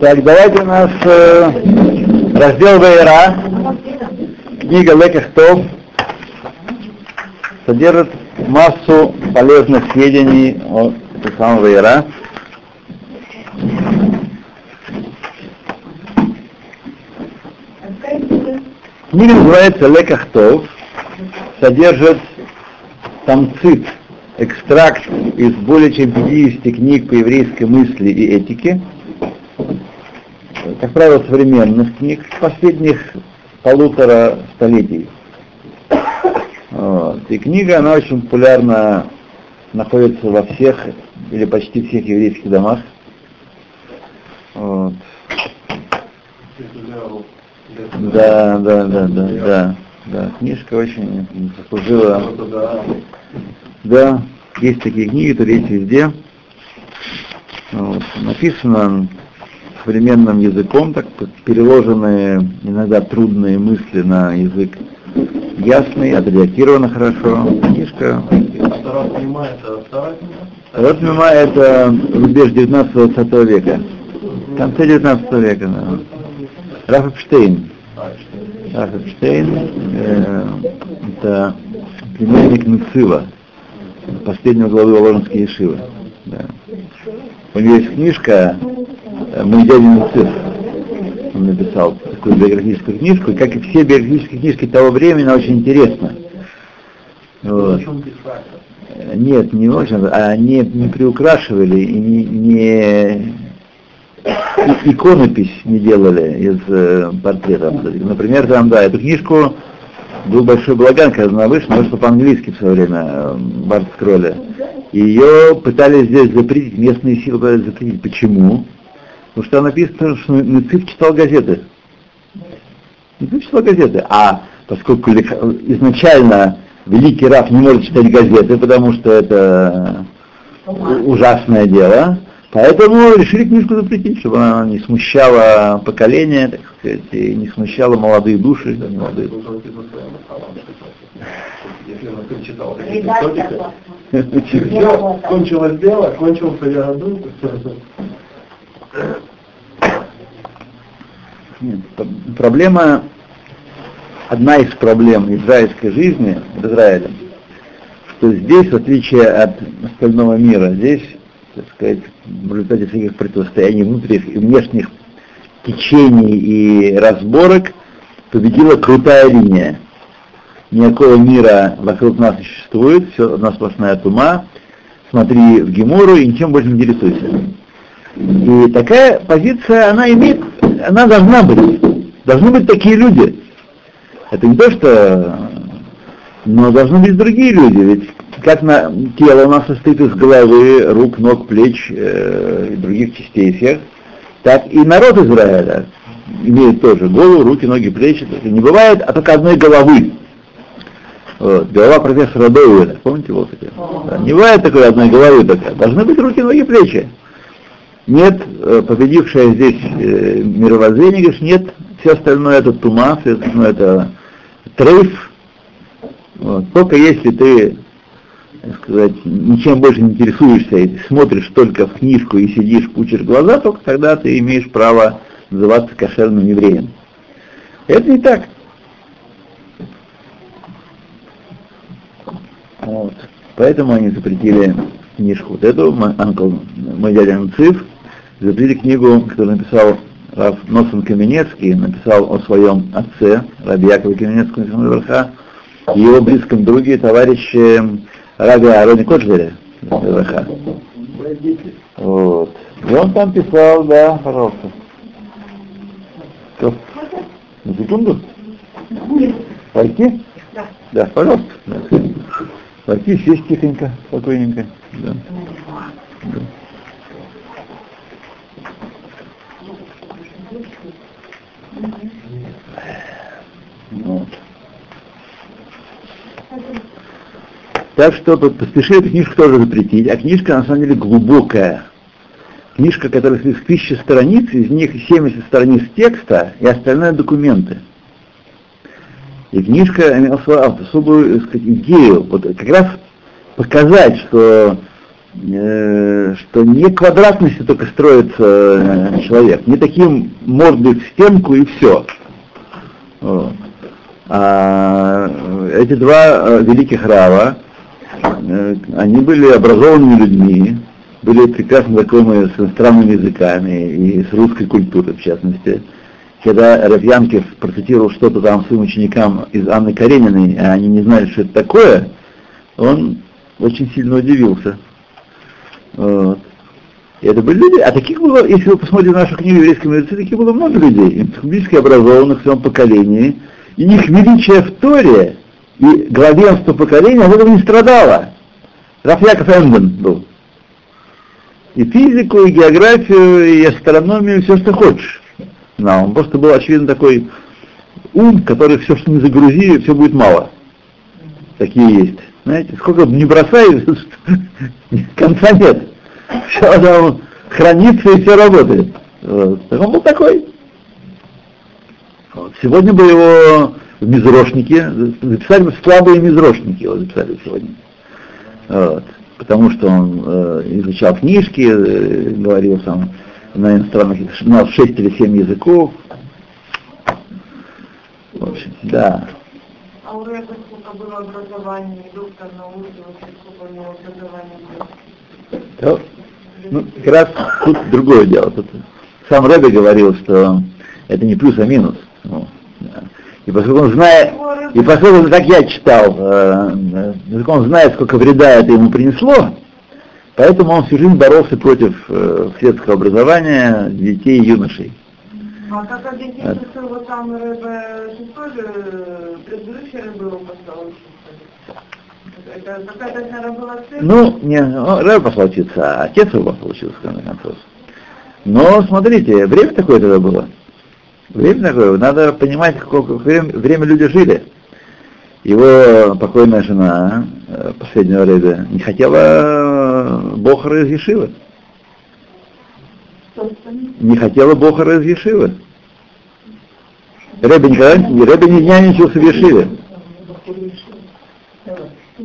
Так, давайте у нас раздел Ваера, книга Леках тоф, содержит массу полезных сведений о самом Ваера. Книга называется Леках тоф, содержит тамцит, экстракт из более чем 50 книг по еврейской мысли и этике, как правило, современных книг последних полутора столетий. Вот. И книга, она очень популярна, находится во всех или почти всех еврейских домах. Вот. Да. Книжка очень заслужила. Да, есть такие книги, то есть везде. Вот. Написано современным языком, так переложенные иногда трудные мысли на язык ясный, отредактировано хорошо. Книжка. Тарат Мима — это рубеж 19-20 века. В конце 19 века, да. Рав Эпштейн. Рав Эпштейн — это племянник Несива, последнего главы Воложинские Ешивы. Да. У него есть книжка «Мой дядя Нециф». Он написал такую биографическую книжку, и как и все биографические книжки того времени, она очень интересна. Вот. Нет, не очень, а не приукрашивали и не иконопись не делали из портрета. Например, там, да, эту книжку был большой балаган, когда она вышла, потому что по-английски в свое время Барт-Скролли. Ее пытались здесь запретить, местные силы пытались запретить. Почему? Потому что написано, что Нециф читал газеты. Нециф читал газеты. А поскольку изначально великий рав не может читать газеты, потому что это ужасное дело, поэтому решили книжку запретить, чтобы она не смущала поколение, так сказать, и не смущала молодые души. Да, молодые. Если он читал, кончилось дело, кончился я году. Нет, проблема, одна из проблем израильской жизни в Израиле, что здесь, в отличие от остального мира, здесь, так сказать, в результате всяких противостояний внутренних и внешних течений и разборок победила крутая линия. Никакого мира вокруг нас не существует, все одна сплошная тума, смотри в Гимору и ничем больше не интересуйся. И такая позиция, она имеет, она должна быть. Должны быть такие люди. Это не то, что... Но должны быть другие люди, ведь как на тело у нас состоит из головы, рук, ног, плеч, и других частей всех, так и народ Израиля имеет тоже голову, руки, ноги, плечи. Не бывает, а только одной головы. Вот. Голова профессора Доуэля, помните его? Да. Не бывает такой одной головы только. Должны быть руки, ноги, плечи. Нет, победившая здесь мировоззрение, говоришь, нет, все остальное это тума, все остальное это трейф. Вот. Только если ты, так сказать, ничем больше не интересуешься и смотришь только в книжку и сидишь, пучишь глаза, только тогда ты имеешь право называться кошерным евреем. Это не так. Вот. Поэтому они запретили книжку вот эту, мой дядя Нециф, запретили книгу, которую написал Рав Носон Каменецкий, написал о своем отце, Раве Якове Каменецкому, и его близком друге, товарище Раве Ароне Коджере. Вот. И он там писал, да, пожалуйста. Что? На секунду? Пойти? Да. Да, пожалуйста. Пойти, сесть тихонько, спокойненько. Да. Да. Вот. Так что поспешили эту книжку тоже запретить, а книжка на самом деле глубокая. Книжка, которая из 1000 страниц, из них 70 страниц текста и остальное документы. И книжка имела свою особую, так сказать, идею, вот как раз показать, что что не квадратностью только строится человек, не таким мордой в стенку и все. Вот. А эти два великих рава, они были образованными людьми, были прекрасно знакомы с иностранными языками и с русской культурой, в частности. Когда Рав Янкев процитировал что-то там своим ученикам из Анны Карениной, а они не знали, что это такое, он очень сильно удивился. Вот. И это были люди, а таких было, если вы посмотрите нашу книгу «Еврейской мудрецы», таких было много людей, энциклопедически образованных в своем поколении, и их величие в Торе и главенство поколения об этом не страдало. Раф-Яков Энген был. И физику, и географию, и астрономию, и все, что хочешь. Но он просто был, очевидно, такой ум, который все, что не загрузи, все будет мало. Такие есть. Знаете, сколько не бросай, конца нет. Все там хранится и все работает. Вот. Так он был такой. Вот. Сегодня бы его в мизрошнике, записали бы слабые мизрошники, его записали сегодня. Вот. Потому что он изучал книжки, говорил там на иностранных, на 6 или 7 языков. В общем, да. А у Рэба сколько было образования, доктор науки, сколько у него образования было? Ну, как раз тут другое дело. Тут сам Рэбе говорил, что это не плюс, а минус. Ну, да. И поскольку он знает, и поскольку, как я читал, поскольку он знает, сколько вреда это ему принесло, поэтому он всю жизнь боролся против светского образования детей и юношей. А как один день его там шестой же, предыдущий Рэбе его послал учиться? Это какая-то, наверное, была цель? Ну, не, Рэбе послал учиться, а отец его послал учиться, в конце концов. Но, смотрите, время такое тогда было. Время такое, надо понимать, какое время люди жили. Его покойная жена, последнего Рэбе, не хотела бохора из Ешивы. Не хотела бохора из Ешивы. Рэбе никогда ни дня не учился в Ешиве.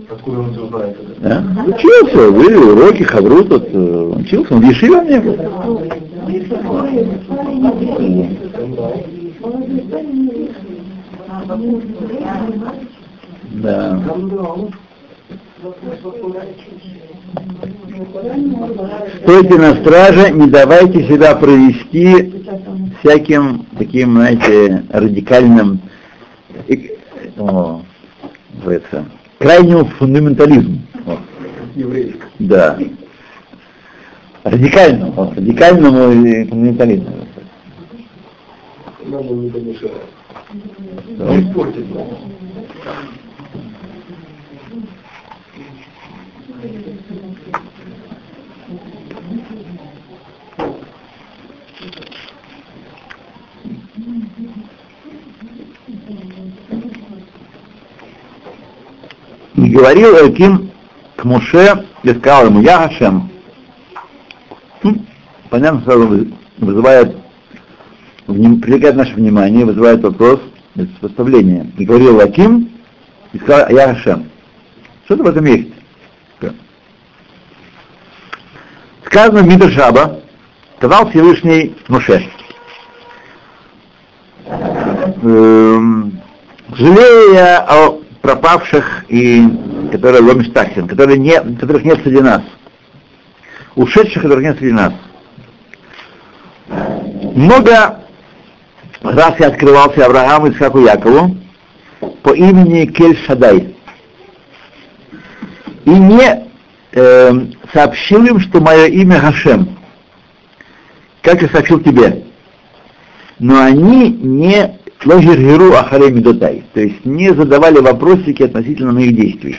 Откуда он это узнает? Да? Учился, были уроки, хавру тут, учился, он в Ешиве не был. Да. Стойте на страже, не давайте себя провести всяким таким, знаете, радикальным, крайнему фундаментализму. Еврейскому. Да. Радикальному и фундаментализму. Нам он не помешает. Не испортит. И говорил Эльким к Муше, и сказал ему: «Я Хашем». Понятно, сразу вызывает, привлекает наше внимание, вызывает вопрос, сопоставление. И говорил Эльким, и сказал: «Я Хашем». Что-то в этом есть. Сказано в Мидраш Раба, сказал Всевышний Муше: «Жалея о пропавших, и которые ломиштахин, которых нет среди нас, ушедших, которых нет среди нас. Много раз я открывался Аврааму, Исхаку, Якову по имени Кель-Шадай и не сообщил им, что мое имя Хашем, как я сообщил тебе, но они не логиргиру ахарей медотай», то есть не задавали вопросики относительно моих действий.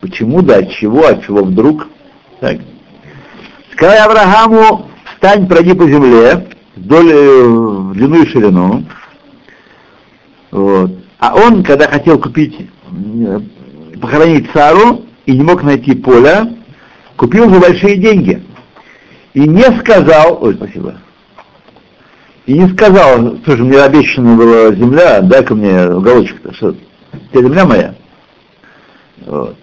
Почему, да, от чего вдруг? Так. «Сказай Аврааму: встань, пройди по земле, вдоль, в длину и ширину». Вот. А он, когда хотел похоронить Сару и не мог найти поля, купил за большие деньги. И не сказал, слушай, мне обещана была земля, дай-ка мне уголочек-то, что это земля моя. Вот.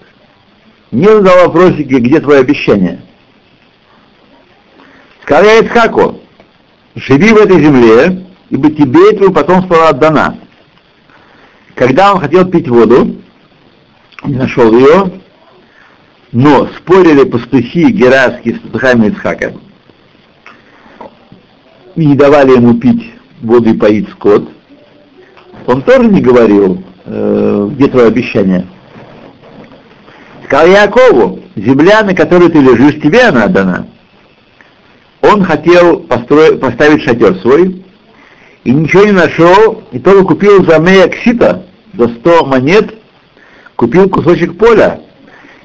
не задал вопросики, где твое обещание. Сказал я Ицхаку: живи в этой земле, ибо тебе и твоему потомству отдана. Когда он хотел пить воду, не нашел ее, но спорили пастухи герарские с пастухами Ицхака и не давали ему пить воду и поить скот. Он тоже не говорил, где твое обещание. Сказал Якову: земля, на которой ты лежишь, тебе она отдана. Он хотел поставить шатер свой, и ничего не нашел, и только купил за мея ксита, за 100 монет, купил кусочек поля.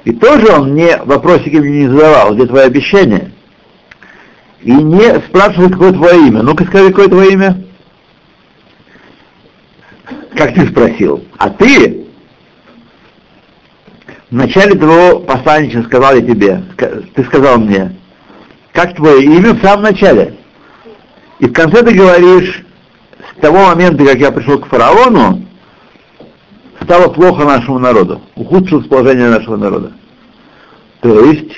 И тоже он мне вопросики не задавал, где твое обещание. И не спрашивал, какое твое имя. Ну-ка скажи, какое твое имя? Как ты спросил. А ты в начале твоего посланничества сказал я тебе, ты сказал мне, как твое имя в самом начале. И в конце ты говоришь: с того момента, как я пришел к фараону, стало плохо нашему народу, ухудшилось положение нашего народа. То есть,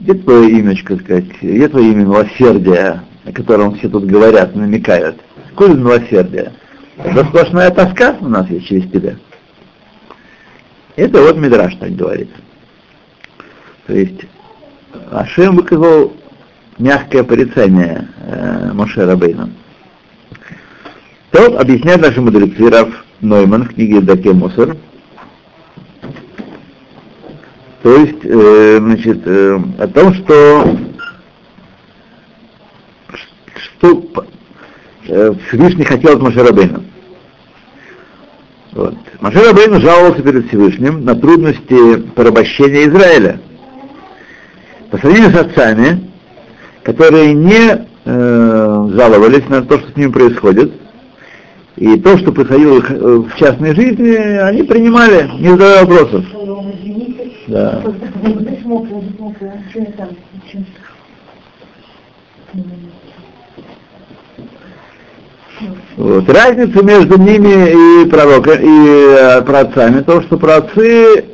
где твое имечко, так сказать, где твое имя милосердия, о котором все тут говорят, намекают? Какое милосердие? Это сплошная тоска у нас есть через тебя. Это вот Мидраш так говорит. То есть, Ашем выказал мягкое порицание Моше Рабейну. То объясняет наши мудрецы, Рав Нойман в книге «Даке Мусор». То есть, о том, что Всевышний хотел от Моше Рабейну. Вот. Моше Рабейну жаловался перед Всевышним на трудности порабощения Израиля. По сравнению с отцами, которые не жаловались на то, что с ними происходит, и то, что происходило в частной жизни, они принимали, не задавая вопросов. Да. Вот. Разница между ними и праотцами, то, что праотцы,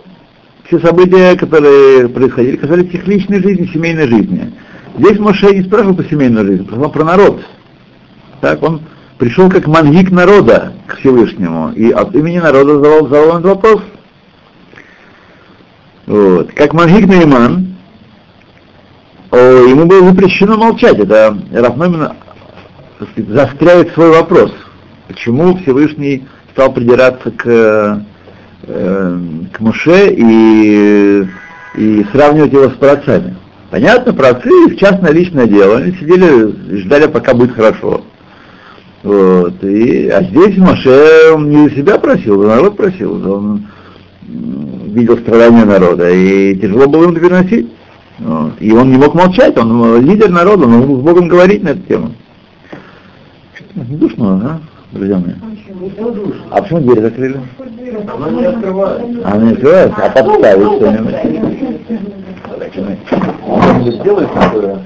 все события, которые происходили, касались их личной жизни, семейной жизни. Здесь Моше не спрашивал по семейной жизни, спрашивал про народ. Так он пришел как мангик народа к Всевышнему, и от имени народа задал этот вопрос. Вот. Как мангик Нойман, ему было запрещено молчать. Это Рав Нойман заостряет свой вопрос, почему Всевышний стал придираться к Моше и сравнивать его с праотцами. Понятно, праотцы в частное личное дело, они сидели и ждали, пока будет хорошо. Вот. А здесь Моше, он не за себя просил, за народ просил, он видел страдания народа, и тяжело было ему переносить. Вот. И он не мог молчать, он лидер народа, он мог с Богом говорить на эту тему. Что-то не душно, да, друзья мои? А почему дверь закрыли? Она не открывается. Она не открывается, а подставить что-нибудь. Он сделает такое?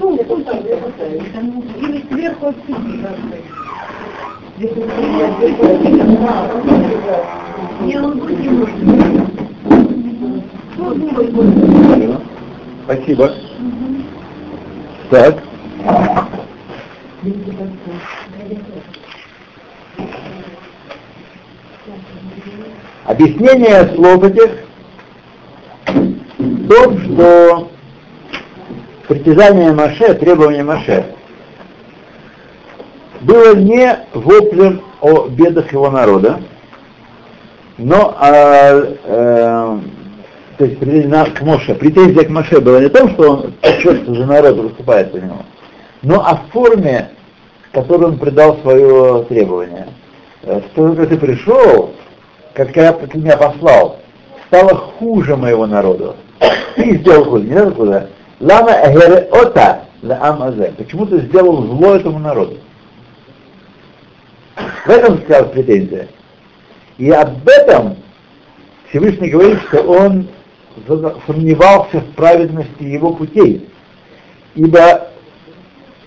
Спасибо. Так. Объяснение слов этих в том, что притязание Моше, требование Моше было не воплем о бедах его народа, но то есть к Моше. Претензия к Моше была не в том, что он чувствует за народ выступает за него, но о форме, которой он придал свое требование. Что когда ты пришел, как когда ты меня послал, стало хуже моего народу. Ты сделал хуже, не знаю куда. Лама гереота лаамазе. Почему ты сделал зло этому народу? В этом сказалась претензия. И об этом Всевышний говорит, что он сомневался в праведности его путей. Ибо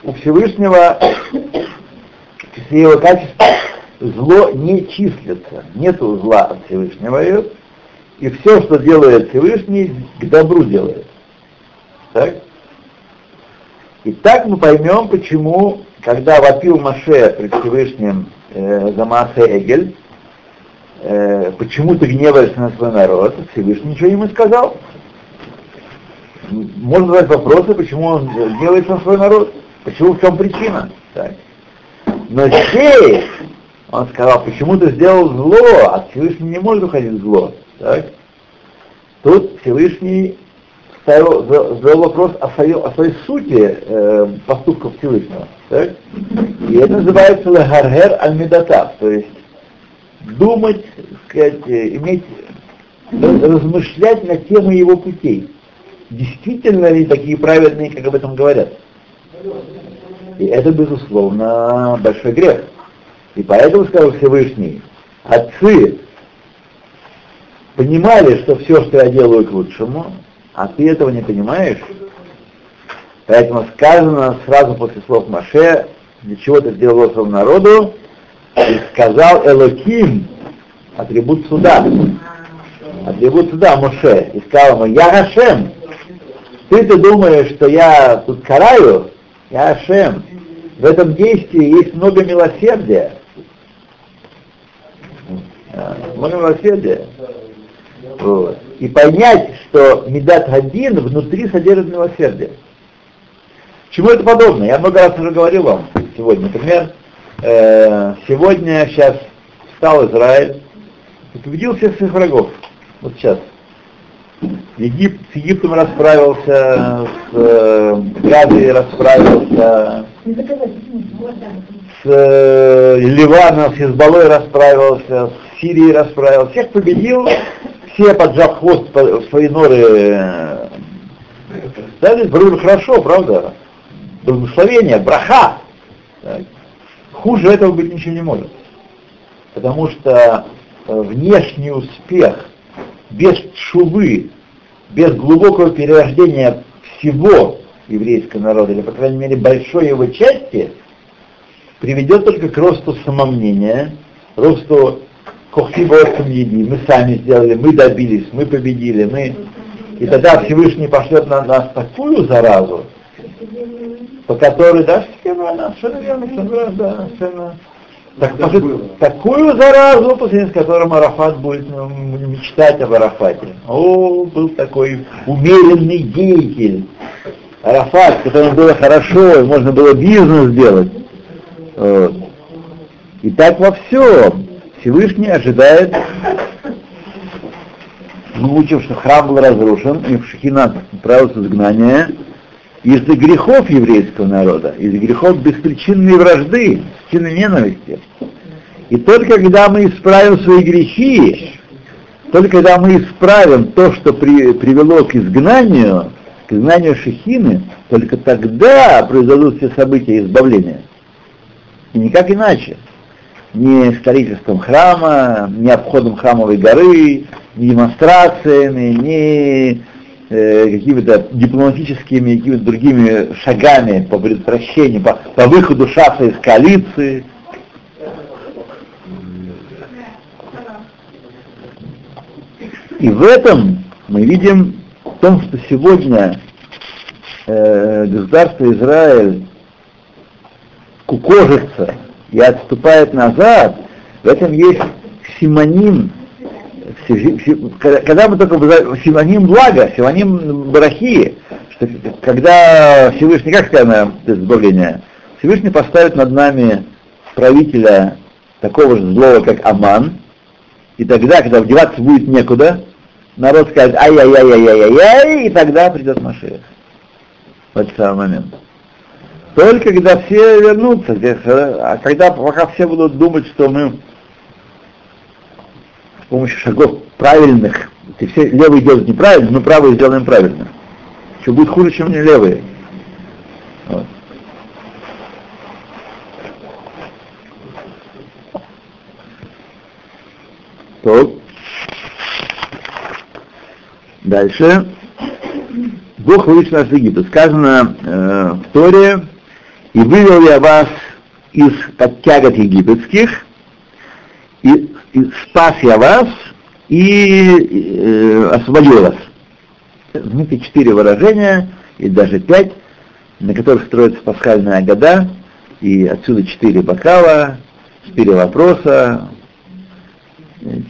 у Всевышнего все его качества зло не числится. Нету зла от Всевышнего. и все, что делает Всевышний, к добру делает. Так? И так мы поймем, почему, когда вопил Моше пред Всевышним за Маасе Эгель, почему ты гневаешься на свой народ, Всевышний ничего ему не сказал. Можно задать вопросы, почему он гневается на свой народ, почему, в чем причина. Так. Но здесь он сказал, почему ты сделал зло, а Всевышний не может уходить в зло. Так. Тут Всевышний задал вопрос о своей сути поступков Всевышнего. Так. И это называется легаргер аль-медатав, то есть думать, сказать, иметь, размышлять на тему его путей. Действительно ли такие праведные, как об этом говорят? И это, безусловно, большой грех. И поэтому, сказал Всевышний, отцы понимали, что все, что я делаю, к лучшему, а ты этого не понимаешь. Поэтому сказано сразу после слов Моше, для чего ты сделал своему народу, и сказал Элоким, атрибут суда Моше, и сказал ему, я Хашем. Ты думаешь, что я тут караю? Я Ашем. В этом действии есть много милосердия. Много милосердия. Вот. И понять, что Мидат Хадин внутри содержит милосердие. Чему это подобно? Я много раз уже говорил вам сегодня. Например, сегодня сейчас встал Израиль и победил всех своих врагов. Вот сейчас. С Египтом расправился, с Газой расправился, с Ливаном, с Хизбаллой расправился, с Сирией расправился. Всех победил, все, поджав хвост в свои норы, стали вроде хорошо, правда? Благословение, браха! Хуже этого быть ничего не может. Потому что внешний успех без тшувы, без глубокого перерождения всего еврейского народа, или, по крайней мере, большой его части, приведет только к росту самомнения, росту кохтиборцам еди. Мы сами сделали, мы добились, мы победили, мы... И тогда Всевышний пошлет на нас такую заразу, по которой... Да, совершенно верно. Так, такую заразу, после которой Арафат будет мечтать об Арафате. О, был такой умеренный деятель. Арафат, которому было хорошо, и можно было бизнес делать. Вот. И так во всем Всевышний ожидает, мы учим, что храм был разрушен, и в Шехина отправилось изгнание из-за грехов еврейского народа, из-за грехов беспричинной вражды, причинной ненависти. И только когда мы исправим свои грехи, только когда мы исправим то, что привело к изгнанию Шехины, только тогда произойдут все события избавления. И никак иначе. Ни строительством храма, ни обходом храмовой горы, ни демонстрациями, ни... какими-то дипломатическими, какими-то другими шагами по предотвращению, по выходу Шафа из коалиции. И в этом мы видим в том, что сегодня государство Израиль кукожится и отступает назад, в этом есть симоним. Когда мы только симоним блага, симоним барахи, что когда Всевышний, как сказано, избавление, Всевышний поставит над нами правителя такого же злого, как Аман, и тогда, когда деваться будет некуда, народ скажет ай-яй-яй-яй-яй-яй, и тогда придет Машиах. В этот самый момент. Только когда все вернутся, а когда пока все будут думать, что мы с помощью шагов правильных, если все левые делают неправильно, мы правые сделаем правильно. Что будет хуже, чем не левые. Вот. Так. Дальше. Бог вывел нас из Египта. Сказано в Торе, и вывел я вас из-под тягот египетских, и спас я вас и освоилась. Знаете, 4 выражения и даже 5, на которых строится пасхальная агада, и отсюда 4 бокала, 4 вопроса,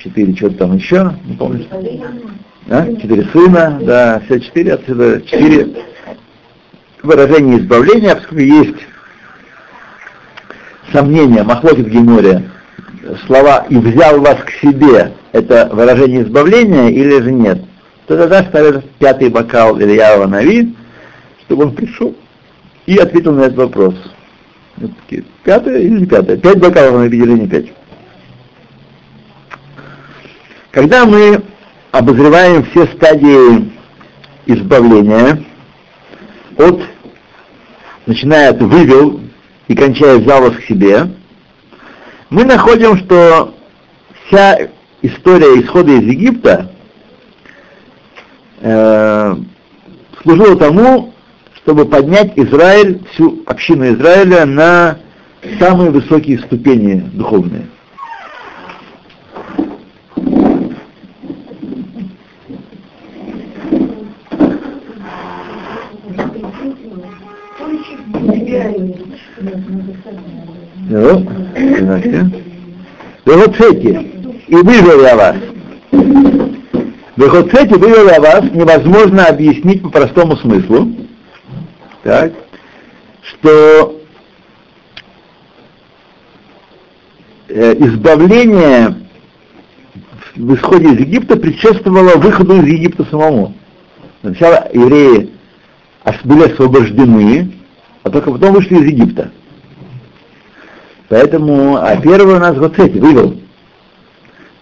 4 что-то там еще, не помню. 4 сына, да, все 4, отсюда 4 выражения избавления, поскольку есть сомнения, махлокит в Гиморе, слова «и взял вас к себе» — это выражение избавления или же нет? То тогда ставят 5 бокал Ильява Нави, чтобы он пришел и ответил на этот вопрос. Пятое или не пятое? 5 бокалов мы видели, не 5. Когда мы обозреваем все стадии избавления, начиная от «вывел» и кончая «взял вас к себе», мы находим, что вся история исхода из Египта служила тому, чтобы поднять Израиль, всю общину Израиля на самые высокие ступени духовные. Выход цети вывел я вас, невозможно объяснить по простому смыслу, так, что избавление в исходе из Египта предшествовало выходу из Египта самому. Сначала евреи были освобождены, а только потом вышли из Египта. Поэтому, первый у нас Гоцети вывел.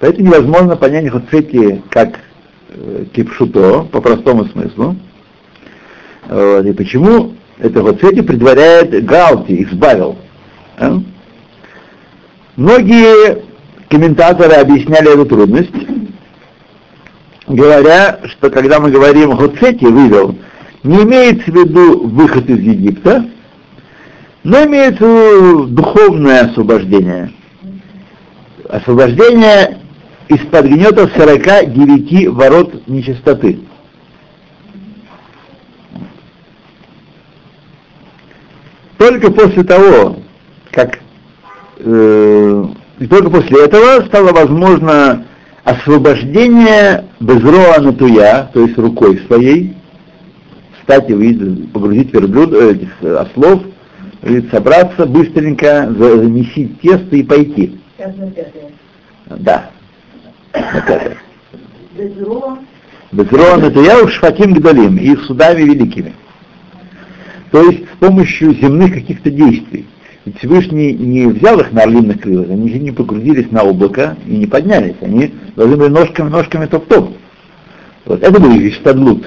Поэтому невозможно понять Гоцети как кипшуто, по простому смыслу. Вот. И почему это Гоцети предваряет Галти, избавил. Многие комментаторы объясняли эту трудность, говоря, что когда мы говорим Гоцети вывел, не имеется в виду выход из Египта, но имеется в виду духовное освобождение. Освобождение из-под гнета 49 ворот нечистоты. Только после того, как... только после этого стало возможно освобождение безроа натуя, то есть рукой своей. Кстати, погрузить верблюд, ослов, собраться быстренько, замесить тесто и пойти. Сейчас на пятое. Да. На пятое. Безроа натуя шфатим гдалим, и судами великими. То есть с помощью земных каких-то действий. Ведь Всевышний не взял их на орлиных крылах, они же не погрузились на облако и не поднялись. Они должны были ножками топ-топ. Вот. Это были иштадлут.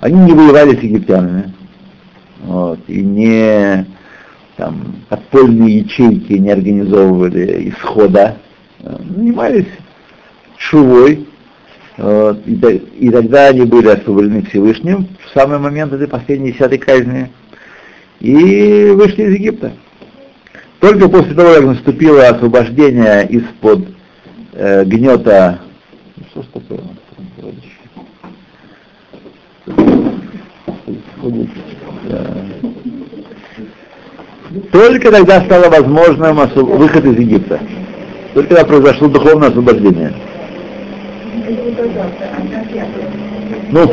Они не воевали с египтянами. Вот, и не там подпольные ячейки не организовывали исхода, занимались шувой, вот, и тогда они были освобождены Всевышним в самый момент этой последней 10-й казни и вышли из Египта. Только после того, как наступило освобождение из-под гнета, что ж такое у нас там творится? Только тогда стало возможным выход из Египта. Только тогда произошло духовное освобождение. Ну.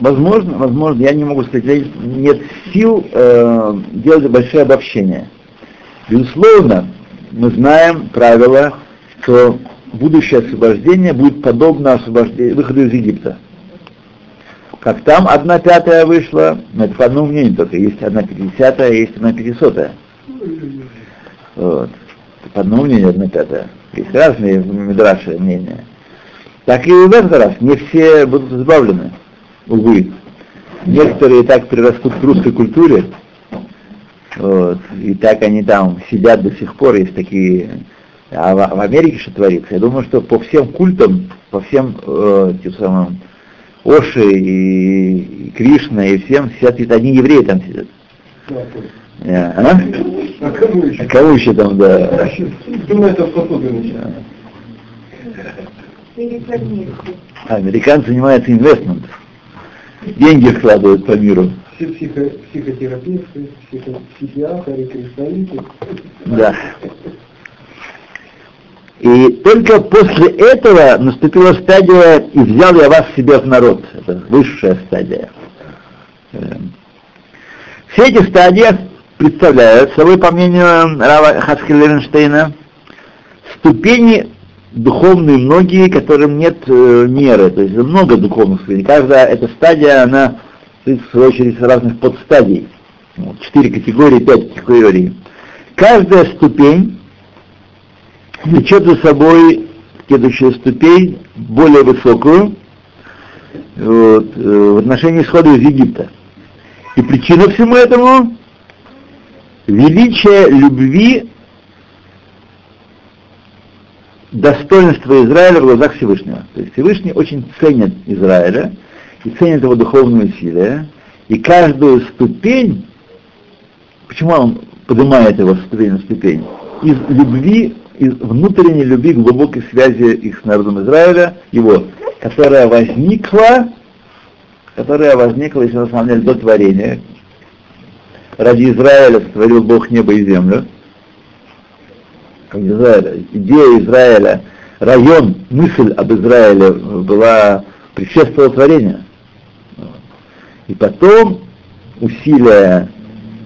Возможно, я не могу сказать, нет сил делать большие обобщения. Безусловно, мы знаем правило, что будущее освобождение будет подобно выходу из Египта. Как там 1/5 вышла, но это по одному мнению только, есть 1/50, есть 1/500. Вот. По одному мнению 1/5. Есть разные мидраши мнения. Так и в этот раз не все будут избавлены, увы. Некоторые так прирастут к русской культуре, вот, и так они там сидят до сих пор, есть такие... А в Америке что творится? Я думаю, что по всем культам по всем тем самым Оши и Кришна и всем сидят, одни евреи там сидят. А? А кому еще там, да? Думаю, это в Сосудовиче. Американцы занимаются инвестментом. Деньги вкладывают по миру. Все психотерапевты, психиатры, кристаллиты. Да. И только после этого наступила стадия «И взял я вас в себя в народ». Это высшая стадия. Все эти стадии представляют собой, по мнению Рава Хасхеля-Эйнштейна, ступени духовные многие, которым нет меры. То есть много духовных ступеней. Каждая эта стадия, она состоит в свою очередь из разных подстадий. 4 категории, 5 категорий. Каждая ступень влечет за собой следующую ступень, более высокую, вот, в отношении исхода из Египта. И причина всему этому — величие любви, достоинство Израиля в глазах Всевышнего. То есть Всевышний очень ценит Израиля и ценит его духовные усилия. И каждую ступень, почему он поднимает его ступень на ступень, из любви, из внутренней любви, глубокой связи их с народом Израиля, его, которая возникла еще на самом деле до творения. Ради Израиля сотворил Бог небо и землю. Израиль, идея Израиля, район, мысль об Израиле была предшествовала творению. И потом усилия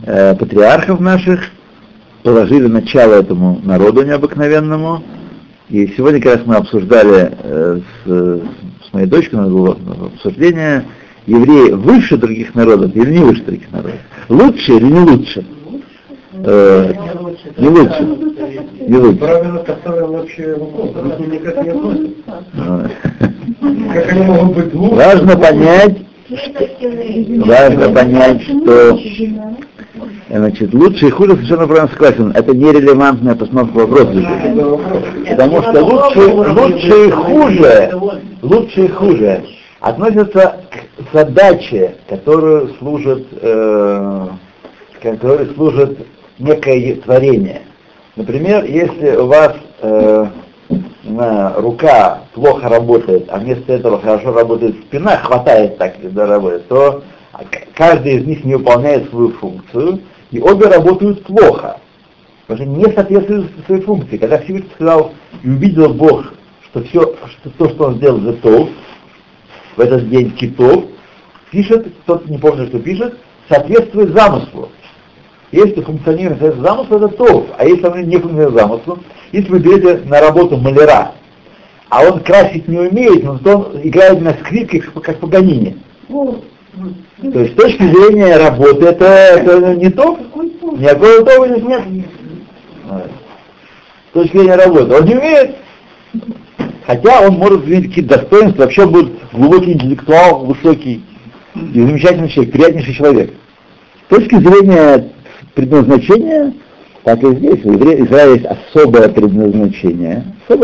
патриархов наших положили начало этому народу необыкновенному. И сегодня, как раз мы обсуждали с моей дочкой, у нас было обсуждение, евреи выше других народов или не выше других народов? Лучше или не лучше? Не лучше. Правила, которые вообще никак не относятся. Как они могут быть лучше? Важно понять, что значит, лучше и хуже совершенно правильно согласен. Это нерелевантная постановка вопроса. Потому что лучше и хуже относятся к задаче, которой служит некое творение. Например, если у вас рука плохо работает, а вместо этого хорошо работает спина, хватает так, когда работает, то каждый из них не выполняет свою функцию, и обе работают плохо, потому что не соответствуют своей функции. Когда Всевышний сказал и увидел Бог, что все, что то, что он сделал за Тов, в этот день китов, пишет, кто-то не помнит, что пишет, соответствует замыслу. Если функционирует замысл, это Тов, а если он не функционирует замыслу, если вы берете на работу маляра, а он красить не умеет, но он играет на скрипке, как Паганини. То есть с точки зрения работы это не Тов, никакого Това здесь нет. С точки зрения работы он не умеет, хотя он может иметь какие-то достоинства, вообще будет глубокий интеллектуал, высокий и замечательный человек, приятнейший человек. С точки зрения предназначения, так и здесь, у Израиля есть особое предназначение, он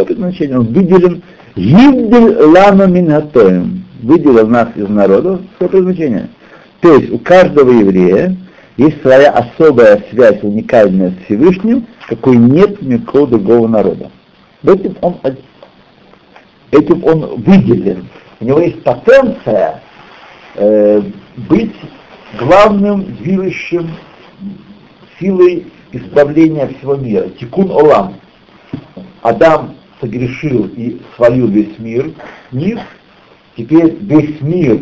выделен «Гиддилану мингатоем», выделил нас из народа, свое предназначение. То есть у каждого еврея есть своя особая связь, уникальная с Всевышним, какой нет никакого другого народа. Этим он выделен. У него есть потенция быть главным движущим силой избавления всего мира. Тикун Олам. Адам согрешил и свалил весь мир вниз. Теперь весь мир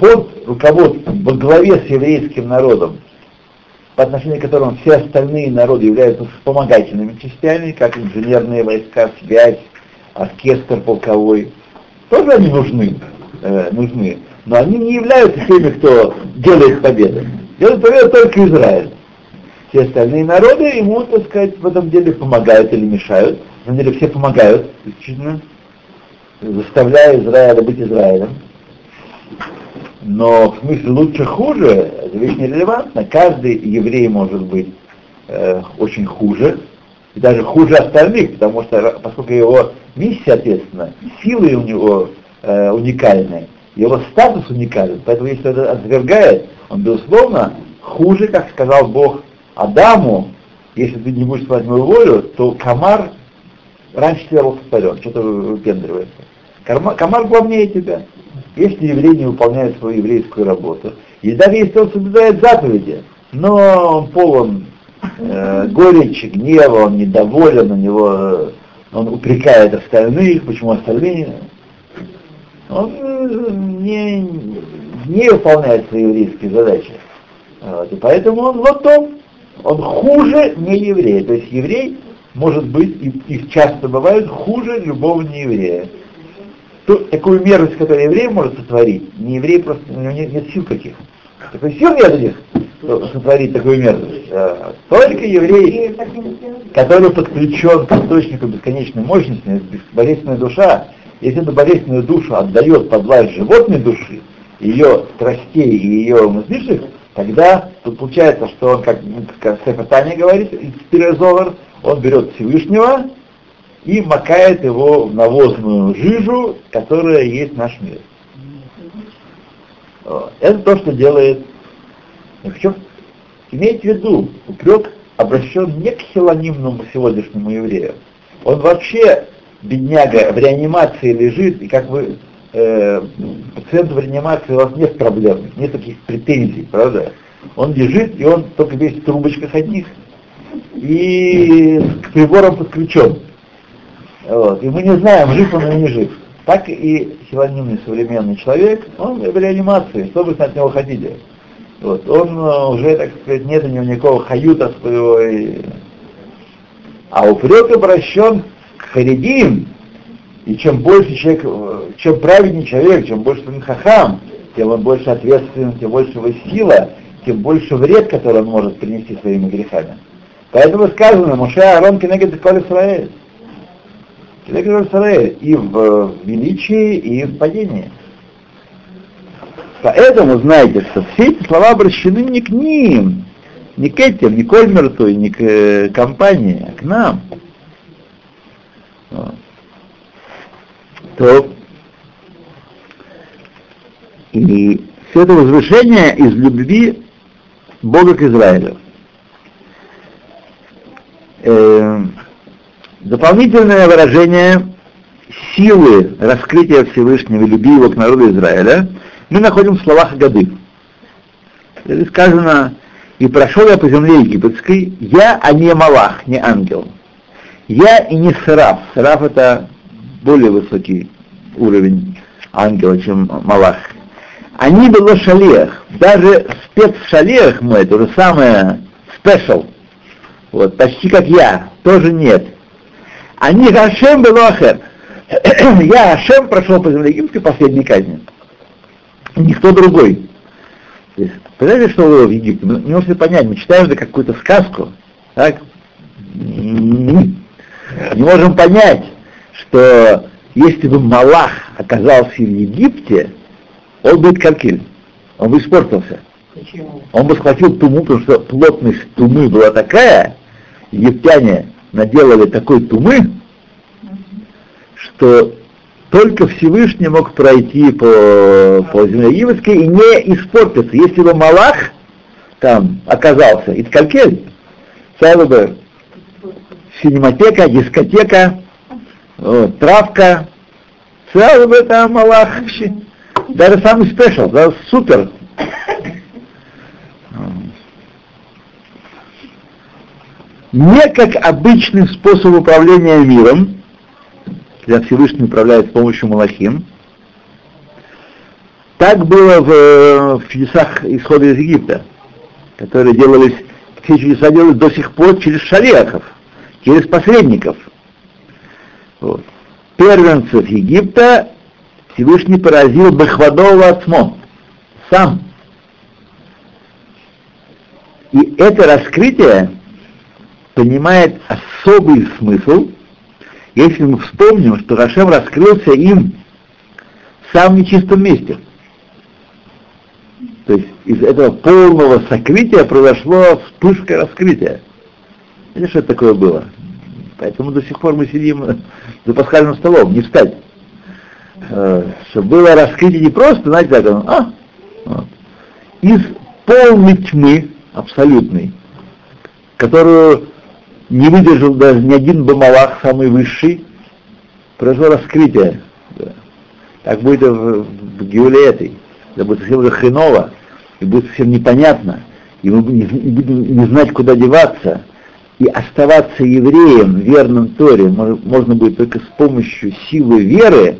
под руководством, во главе с еврейским народом, по отношению к которому все остальные народы являются вспомогательными частями, как инженерные войска, связь, оркестр полковой. Тоже они нужны, но они не являются теми, кто делает победу. Делает победу только Израиль. Все остальные народы ему, так сказать, в этом деле помогают или мешают. На самом деле все помогают, исключительно заставляя Израиля быть Израилем. Но в смысле лучше-хуже, это вещь нерелевантна. Каждый еврей может быть очень хуже, и даже хуже остальных, потому что, поскольку его миссия ответственна, силы у него уникальные, его статус уникален, поэтому если это отвергает, он, безусловно, хуже, как сказал Бог Адаму, если ты не будешь спать мою волю, то комар раньше тебя повторен, что-то выпендривается. Комар главнее тебя. Если еврей не выполняет свою еврейскую работу, и даже если он соблюдает заповеди, но он полон горечи, гнева, он недоволен, у него, он упрекает остальных, почему остальные, он не выполняет свои еврейские задачи. Вот, и поэтому он лотов, он хуже не еврея. То есть еврей может быть, и их часто бывает, хуже любого нееврея. Такую мерзость, которую еврей может сотворить, нееврей просто, у него нет сил таких. Такой сил нет у них сотворить такую мерзость. Только еврей, который подключен к источнику бесконечной мощности, болезненная душа, если эту болезненную душу отдает под власть животной души, ее страстей и ее мыслишек, тогда тут получается, что он, как Сефер Таня говорит, Перезовер, он берет Всевышнего и макает его в навозную жижу, которая есть наш мир. Это то, что делает. Причем, имейте в виду, упрек обращен не к хилонимному сегодняшнему еврею. Он вообще, бедняга, в реанимации лежит, и как вы... пациент в реанимации, у вас нет проблем, нет таких претензий, правда? Он лежит, и он только весь в трубочках одних, и к приборам подключен. Вот. И мы не знаем, жив он или не жив. Так и хилонимный современный человек, он в реанимации, что вы от него хотите. Вот. Он уже, так сказать, нет у него никакого хаюта своего. А упрек обращен к харидим. И чем больше человек, чем праведнее человек, чем больше он хахам, тем он больше ответственен, тем больше его сила, тем больше вред, который он может принести своими грехами. Поэтому сказано, Моше Аарон кенегед коль Исраэль. Кенегед коль Исраэль и в величии, и в падении. Поэтому, знаете, что все эти слова обращены не к ним, не к этим, не к Ольмерту, не к компании, а к нам. Вот. То и все это возвышение из любви Бога к Израилю. Дополнительное выражение силы раскрытия Всевышнего и любви его к народу Израиля мы находим в словах Агады. Здесь сказано: «И прошел я по земле египетской, я, а не Малах, не ангел, я и не Сараф». Сараф — это более высокий уровень ангела, чем Малах. Они было шалех, даже спецшалех мой, то же самое спешл, вот, почти как я, тоже нет. Они Ашем было Ахер, я Ашем прошел по земле египетской последней казни, никто другой. То есть, понимаете, что было в Египте? Мы не можем понять, мы читаем это какую-то сказку, так? Не можем понять, что если бы Малах оказался в Египте, он будет калькиль, он бы испортился. Почему? Он бы схватил туму, потому что плотность тумы была такая, египтяне наделали такой тумы, что только Всевышний мог пройти по земле египетской и не испортиться. Если бы Малах там оказался, и калькиль, стала бы синематека, дискотека, вот, травка, сразу бы это Малах, даже самый спешл, даже супер. Не как обычный способ управления миром, когда Всевышний управляет с помощью Малахим, так было в чудесах исхода из Египта, которые делались, все чудеса делались до сих пор через шалехов, через посредников. Вот. Первенцев Египта Всевышний поразил Бехвадова Ацмо, сам. И это раскрытие понимает особый смысл, если мы вспомним, что Рашем раскрылся им в самом нечистом месте. То есть из этого полного сокрытия произошла вспышка раскрытия. Видишь, что это такое было? Поэтому до сих пор мы сидим за пасхальным столом, не встать. Чтобы было раскрытие не просто, знаете, как оно, вот. Из полной тьмы, абсолютной, которую не выдержал даже ни один бамалах, самый высший, произошло раскрытие. Да. Так будет в Геуле этой. Это будет совсем уже хреново, и будет совсем непонятно, и мы будем не знать, куда деваться. И оставаться евреем, верным Торе, можно будет только с помощью силы веры.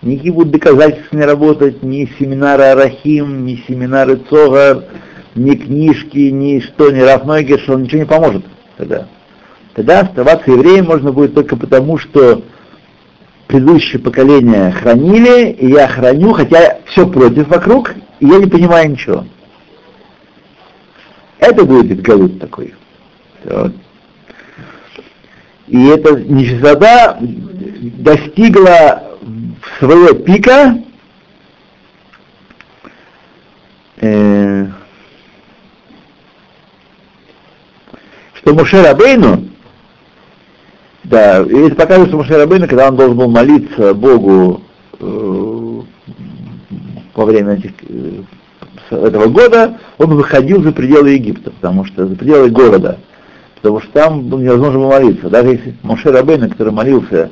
Никакие будут доказательства не работать, ни семинары Арахим, ни семинары Цогар, ни книжки, ни что, ни Рав Нойгершел, ничего не поможет тогда. Тогда оставаться евреем можно будет только потому, что предыдущее поколение хранили, и я храню, хотя все против вокруг, и я не понимаю ничего. Это будет голод такой. Вот. И эта нечистота достигла своего пика что Моше Рабейну, да, и это показывает, что Моше Рабейну, когда он должен был молиться Богу во время этого года, он выходил за пределы Египта, потому что за пределы города, потому что там невозможно было молиться. Даже если Моше Рабейну, который молился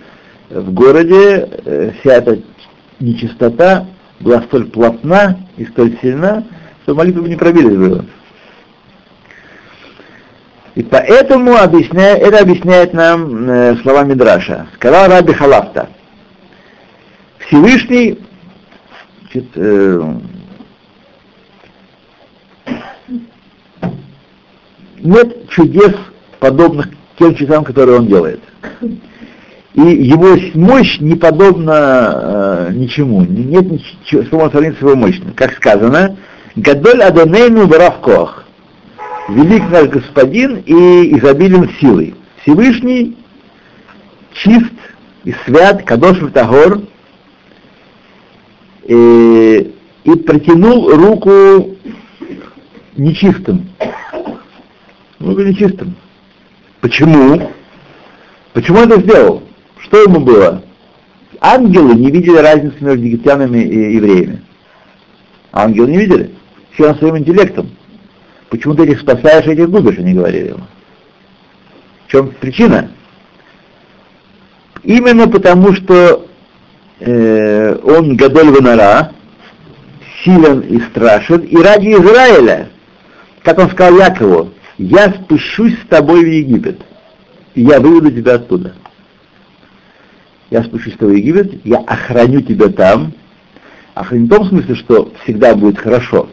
в городе, вся эта нечистота была столь плотна и столь сильна, что молитвы не пробились было. И поэтому это объясняет нам слова Мидраша. Сказал Раби Халафта: Всевышний, значит, нет чудес, подобных тем чудесам, которые он делает. И его мощь не подобна ничему. Нет ничего, что можно сравнить с его мощью. Как сказано, «Гадоль Адонейну Баравкоах». «Велик наш Господин и изобилен силой». Всевышний чист и свят, Кадош Ватагор, и протянул руку нечистым. Руку нечистым. Почему? Почему он это сделал? Что ему было? Ангелы не видели разницы между египтянами и евреями. Ангелы не видели. Все он своим интеллектом. Почему ты этих спасаешь, этих губишь, они говорили ему. В чем причина? Именно потому, что он гадоль венара, силен и страшен, и ради Израиля, как он сказал Якову, «Я спущусь с тобой в Египет, и я выведу тебя оттуда». Я спущусь в Египет, я охраню тебя там. Охраню в том смысле, что всегда будет хорошо.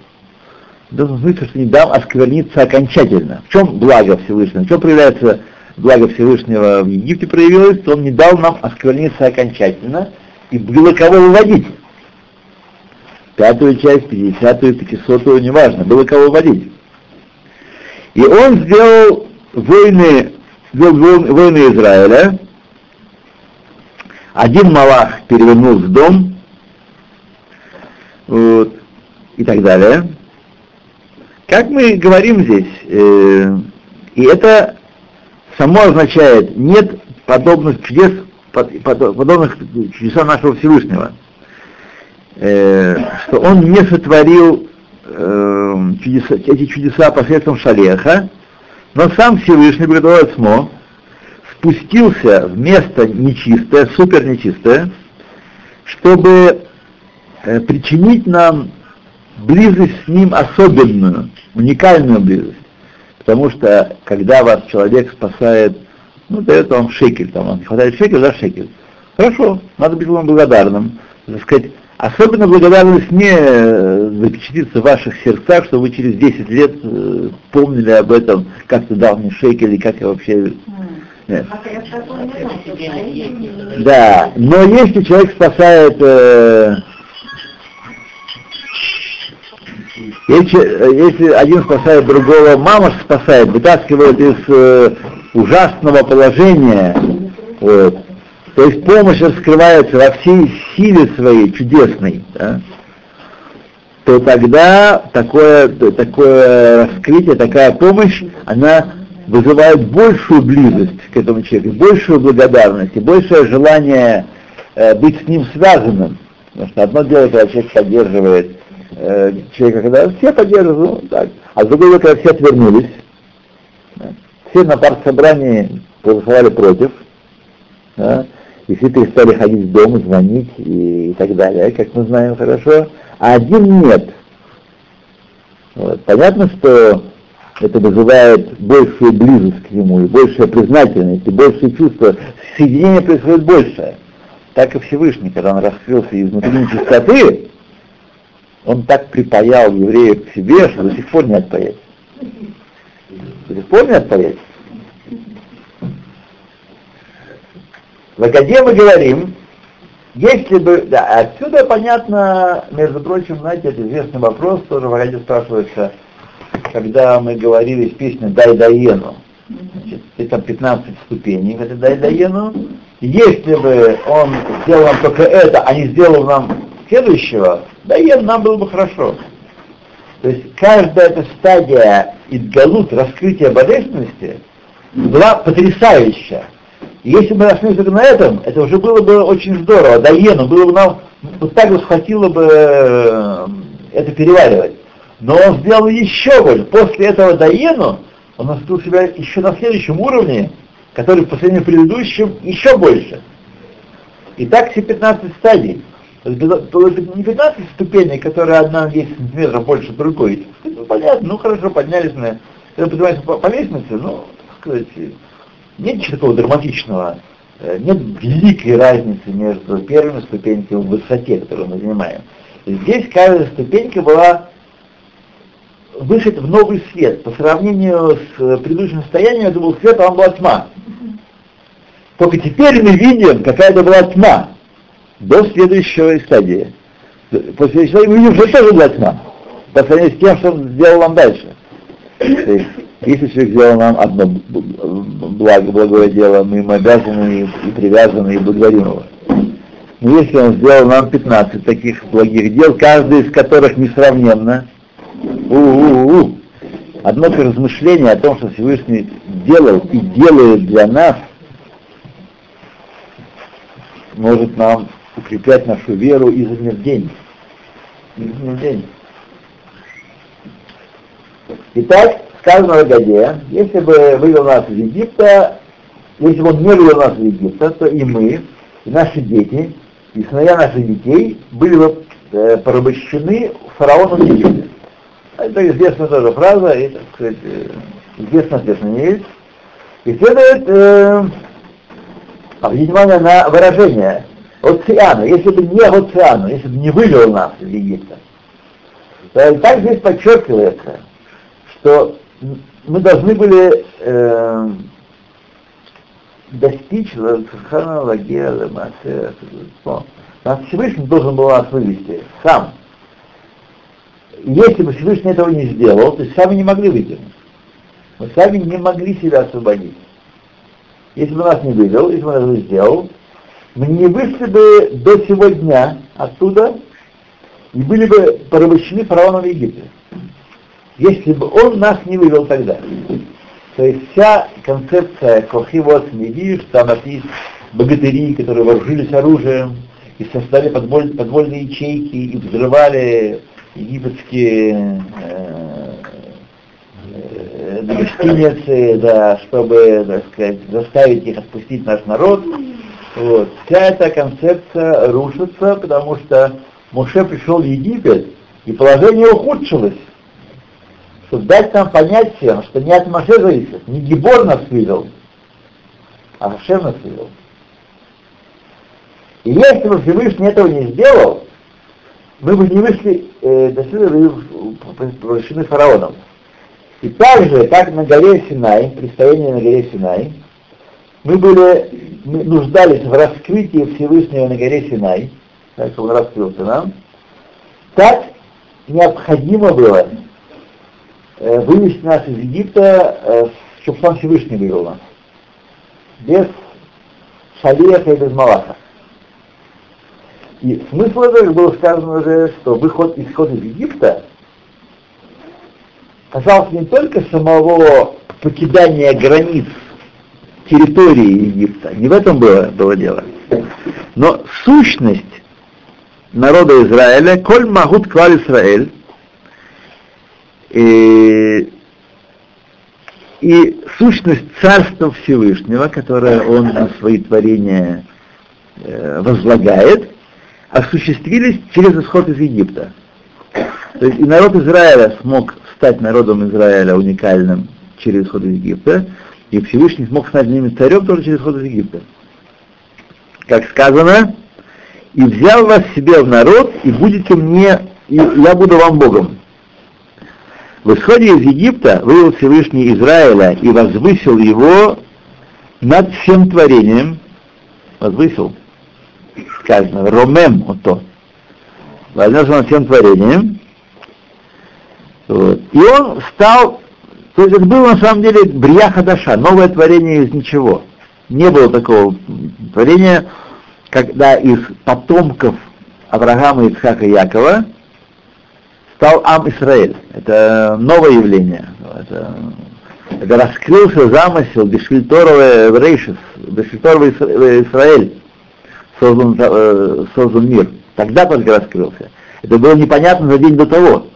В том смысле, что не дам оскверниться окончательно. В чем благо Всевышнего? В чем проявляется благо Всевышнего в Египте проявилось? То он не дал нам оскверниться окончательно и было кого выводить. Пятую часть, 50-ю, 500-ю, неважно. Было кого выводить. И он сделал войны Израиля. Один малах перевернул в дом, вот, и так далее. Как мы говорим здесь, и это само означает, нет подобных чудес, подобных чудесам нашего Всевышнего, что он не сотворил эти чудеса посредством Шалеха, но сам Всевышний, Богатого Отцмо, спустился в место нечистое, супер нечистое, чтобы причинить нам близость с Ним особенную, уникальную близость. Потому что, когда вас человек спасает, ну, дает вам шекель, там, вам не хватает шекеля, да, шекель. Хорошо, надо быть вам благодарным. Так сказать, особенно благодарность не запечатлится в ваших сердцах, что вы через 10 лет помнили об этом, как ты дал мне шекель и как я вообще... Нет. Да, но если человек спасает, если один спасает другого, мама спасает, вытаскивает из ужасного положения, вот, то есть помощь раскрывается во всей силе своей чудесной, да, то тогда такое раскрытие, такая помощь, она вызывают большую близость к этому человеку, большую благодарность и большее желание быть с ним связанным. Потому что одно дело, когда человек поддерживает человека, когда все поддерживают, ну, так. А другое дело, когда все отвернулись, да. Все на партсобрании голосовали против, да. И все перестали ходить в дом, звонить и так далее, как мы знаем хорошо, а один нет. Вот. Понятно, что это вызывает большую близость к нему, и большая признательность, и большее чувство. Соединение происходит большее. Так и Всевышний, когда он раскрылся изнутри чистоты, он так припаял евреев к себе, что до сих пор не отпаяется. До сих пор не отпаяется. В Агаде мы говорим, если бы... Да, отсюда понятно, между прочим, знаете, это известный вопрос, тоже в Агаде спрашивается, когда мы говорили в песне «Дай Даену». Значит, там 15 ступеней в этой «Дай Даену». Если бы он сделал нам только это, а не сделал нам следующего, Даен нам было бы хорошо. То есть каждая эта стадия идгалут, раскрытия божественности, была потрясающая. И если бы мы остановились только на этом, это уже было бы очень здорово. Даену было бы нам, вот так бы схватило бы это переваривать. Но он сделал еще больше. После этого Даену он наступил себя еще на следующем уровне, который по сравнению с предыдущим еще больше. И так все 15 стадий. Не 15 ступеней, которые одна 10 сантиметров больше другой. Ну понятно, ну хорошо, поднялись на... Когда поднимаешься по лестнице, ну, так сказать, нет ничего такого драматичного, нет великой разницы между первыми ступеньками в высоте, которую мы занимаем. Здесь каждая ступенька была вышита в новый свет. По сравнению с предыдущим состоянием, это был свет, а там была тьма. Только теперь мы видим, какая это была тьма до следующей стадии. После следующей стадии мы видим, что тоже была тьма, по сравнению с тем, что он сделал нам дальше. Если человек сделал нам одно благо, благое дело, мы ему обязаны и привязаны, и благодарим его. Но если он сделал нам 15 таких благих дел, каждый из которых несравненно, одно размышление о том, что Всевышний делал и делает для нас, может нам укреплять нашу веру изо дня в день. Итак, сказано в Агаде, если бы вывел нас из Египта, если бы он не вывел нас из Египта, то и мы, и наши дети, и сыновья наших детей были бы порабощены фараону Египта. Это известная тоже фраза, и, так сказать, известно не есть. И следует обратить внимание на выражение «Оциану», если бы не «Оциану», если бы не вывел нас из Египта. То, так здесь подчеркивается, что мы должны были достичь, нас Всевышний должен был нас вывести сам. Если бы Всевышний этого не сделал, то сами не могли выдернуть. Мы сами не могли себя освободить. Если бы нас не вывел, если бы нас не сделал, мы не вышли бы до сего дня оттуда и были бы порабощены фараоном Египта. Если бы он нас не вывел тогда. То есть вся концепция Кохивот Медиш, там написано богатыри, которые вооружились оружием и создали подвольные ячейки и взрывали египетские гостиницы, да, чтобы, так сказать, заставить их отпустить наш народ. Вот. Вся эта концепция рушится, потому что Моше пришел в Египет, и положение ухудшилось. Чтобы дать нам понять всем, что не от Моше зависит, не Гибор нас вывел, а Хашем нас вывел. И если бы Всевышний этого не сделал, мы бы не вышли до сюда фараоном. И также, как на горе Синай, при стоянии на горе Синай, мы нуждались в раскрытии Всевышнего на горе Синай, так он раскрылся нам, так необходимо было вывести нас из Египта, чтобы сам Всевышний вывел нас. Без шалеха и без малаха. И смысл этого было сказано уже, что исход из Египта касался не только самого покидания границ территории Египта. Не в этом было дело. Но сущность народа Израиля, коль магут клаль Исраэль, и сущность Царства Всевышнего, которое он на свои творения возлагает, осуществились через исход из Египта. То есть и народ Израиля смог стать народом Израиля уникальным через исход из Египта, и Всевышний смог стать ними царем тоже через исход из Египта. Как сказано, «И взял вас себе в народ, и будете мне, и я буду вам Богом». В исходе из Египта вывел Всевышний Израиля и возвысил его над всем творением. Возвысил, сказано, «Ромем ото». Вознес над всем творением. Вот. И он стал, то есть это было на самом деле брия хадаша, новое творение из ничего. Не было такого творения, когда из потомков Авраама, Ицхака и Якова стал Ам Исраэль. Это новое явление. Это раскрылся замысел Бешвильторова Рейшис, Бешвильторова Исраэль, создан мир. Тогда только раскрылся. Это было непонятно за день до того,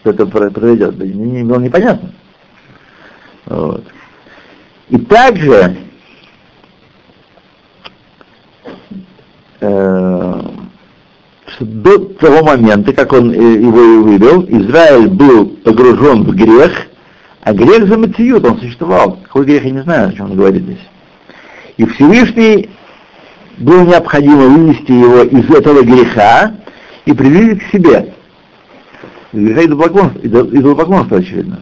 что это произойдет. Было непонятно. Вот. И также до того момента, как он его и вывел, Израиль был погружен в грех, а грех за мациют, он существовал. Какой грех, я не знаю, о чем он говорит здесь. И Всевышний было необходимо вывести его из этого греха и привлечь к себе. Из греха идолопоклонства, очевидно.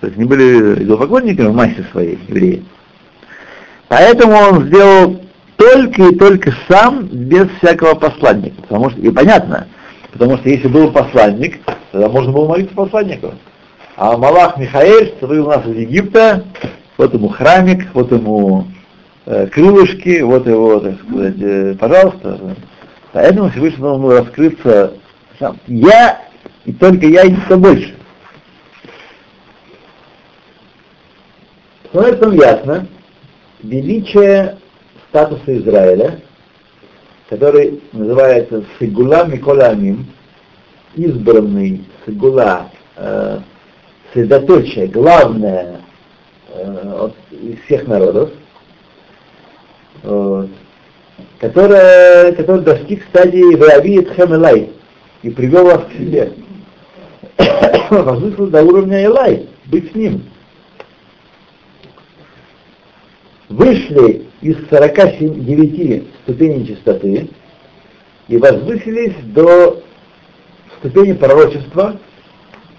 То есть они были идолопоклонниками в массе своей, евреи. Поэтому он сделал только и только сам, без всякого посланника. Потому что, и понятно, потому что если был посланник, тогда можно было молиться посланнику. А Малах Михаэль вывел нас из Египта, вот ему храмик, вот ему крылышки, вот его, так сказать, пожалуйста. Поэтому Всевышний должен был раскрыться сам. Я, и только я, и никто больше. Становится ясно величие статуса Израиля, который называется Сегула Микола Амим, избранный Сегула, средоточие, главное из всех народов, который достиг стадии «Ваавий этхем Элай» и привел вас к себе. Возвысил до уровня Элай, быть с ним. Вышли из 49 ступеней чистоты и возвысились до ступени пророчества,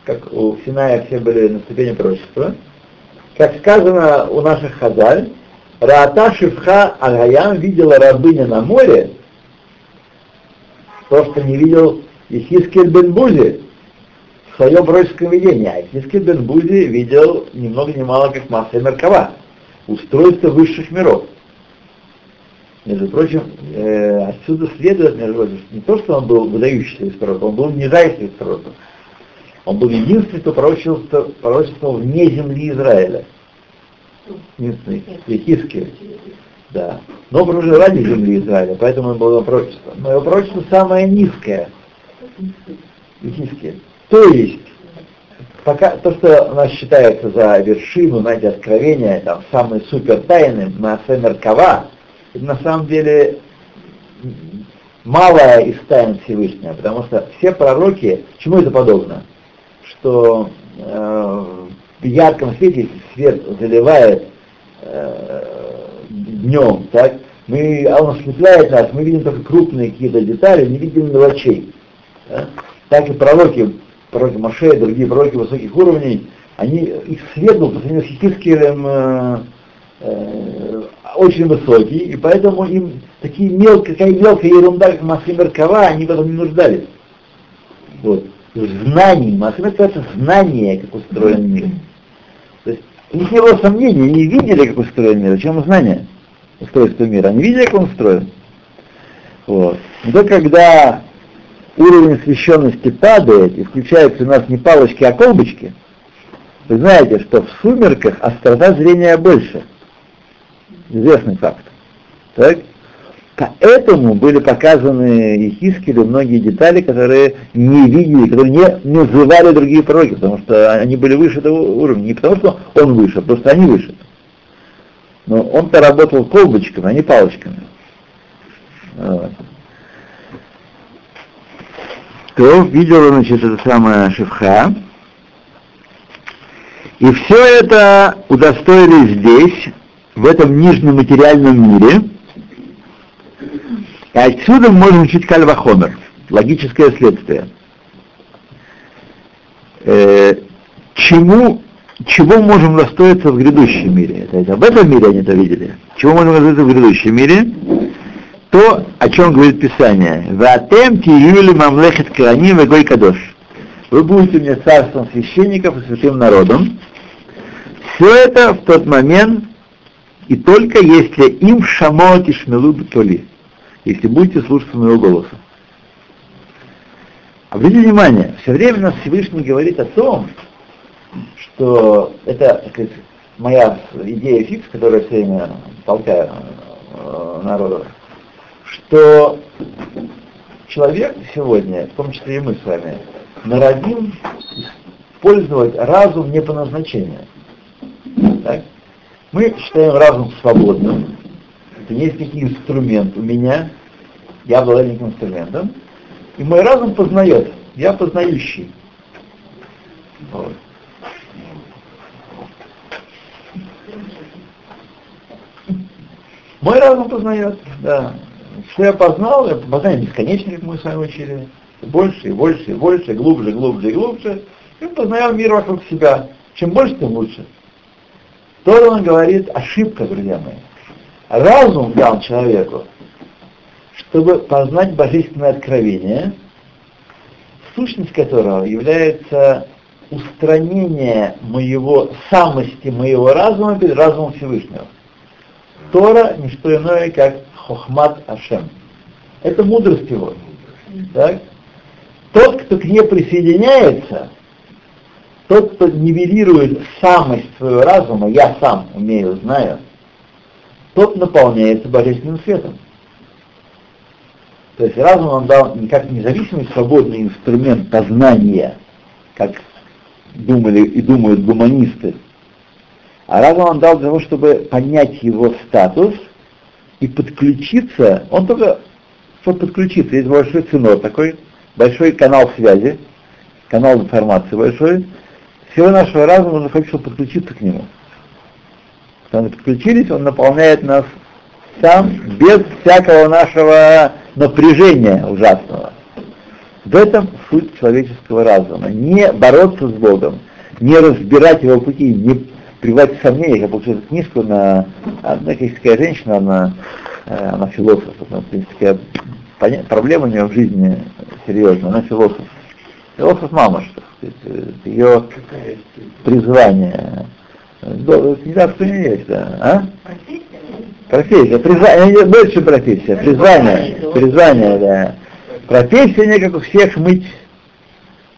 как у Синая все были на ступени пророчества, как сказано у наших хазаль, Раата Шифха Аль-Хаям видела рабыня на море, то, что не видел Ихискель бен Бузи в своем пророческом видении. А Ихискель бен Бузи видел ни много ни мало, как Масса и Меркава, устройство высших миров. Между прочим, отсюда следует, между прочим, не то, что он был выдающийся из пророков, он был нижайший из пророков. Он был единственный, кто пророчествовал вне земли Израиля. Единственный, Ехискель. Да. Но он прожил ради земли Израиля, поэтому он был на пророчество. Но его пророчество самое низкое. Ехискель. То есть, пока то, что у нас считается за вершину, знаете, откровения, там, самые супертайны, Маасе Меркава, это на самом деле малая из тайн Всевышнего, потому что все пророки, чему это подобно? Что в ярком свете, свет заливает днем, так, он ослепляет нас, мы видим только крупные какие-то детали, не видим мелочей. Да? Так и пророки Моше и другие пророки высоких уровней, они, их свет был по сравнению с Ехискелем очень высокий, и поэтому им такие мелкая ерунда, как Маасе Меркава, они в этом не нуждались. Вот. Знаний. Маасе Меркава — это знание, как устроен мир. То есть у них не было сомнений, они видели, как устроен мир, о чем знание устройства мира. Они видели, как он устроен. Вот. Но то, когда уровень освещенности падает, и включаются у нас не палочки, а колбочки, Вы знаете, что в сумерках острота зрения больше. Известный факт. Так? Поэтому были показаны Ихискелю многие детали, которые не видели, которые не называли другие пророки, потому что они были выше этого уровня. Не потому что он выше, просто они выше. Но он-то работал колбочками, а не палочками. Вот. То видел, значит, это самое Шифха. И все это удостоились здесь, в этом нижнем материальном мире. И отсюда мы можем учить кальвахомер, логическое следствие. Чего можем достоиться в грядущем мире? То есть об этом мире они это видели. Чего можем достоиться в грядущем мире? То, о чем говорит Писание. «Ваатем тиюли мамлехет краним вегой кадош». Вы будете мне царством священников и святым народом. Все это в тот момент, и только если им шамо тишмелу бетоли. Если будете слушаться моего голоса. Обратите внимание, все время нас Всевышний говорит о том, что это, так сказать, моя идея фикс, которую я все время толкаю народу, что человек сегодня, в том числе и мы с вами, народим использовать разум не по назначению. Так? Мы считаем разум свободным. Есть некий инструмент у меня, я обладаю инструментом, и мой разум познает, я познающий. Вот. Мой разум познает, да. Что я познал, это познание бесконечное, как мы с вами учили, больше и больше и больше, глубже, глубже и глубже, и мы познаем мир вокруг себя. Чем больше, тем лучше. То он говорит, ошибка, друзья мои. Разум дал человеку, чтобы познать божественное откровение, сущность которого является устранение моего самости, моего разума перед разумом Всевышнего. Тора не что иное, как хохмат Ашем. Это мудрость его. Так? Тот, кто к ней присоединяется, тот, кто нивелирует самость своего разума, я сам умею, знаю, тот наполняется божественным светом. То есть разум он дал не как независимый, свободный инструмент познания, как думали и думают гуманисты, а разум он дал для того, чтобы понять его статус и подключиться, он только чтобы подключиться, есть большой ценор такой, большой канал связи, канал информации большой, всего нашего разума он хочет, чтобы подключиться к нему. Когда мы подключились, он наполняет нас сам, без всякого нашего напряжения ужасного. В этом суть человеческого разума. Не бороться с Богом, не разбирать его пути, не приводить в сомнение. Я получил эту книжку на... Одна христианская женщина, она философ. Она, в принципе, проблема у нее в жизни серьезная. Она философ. Философ мамаш, так сказать. Ее призвание... Не так, что не есть, да. А? Профессия. Призвание, больше, чем профессия. Призвание, да. Профессия не как у всех мыть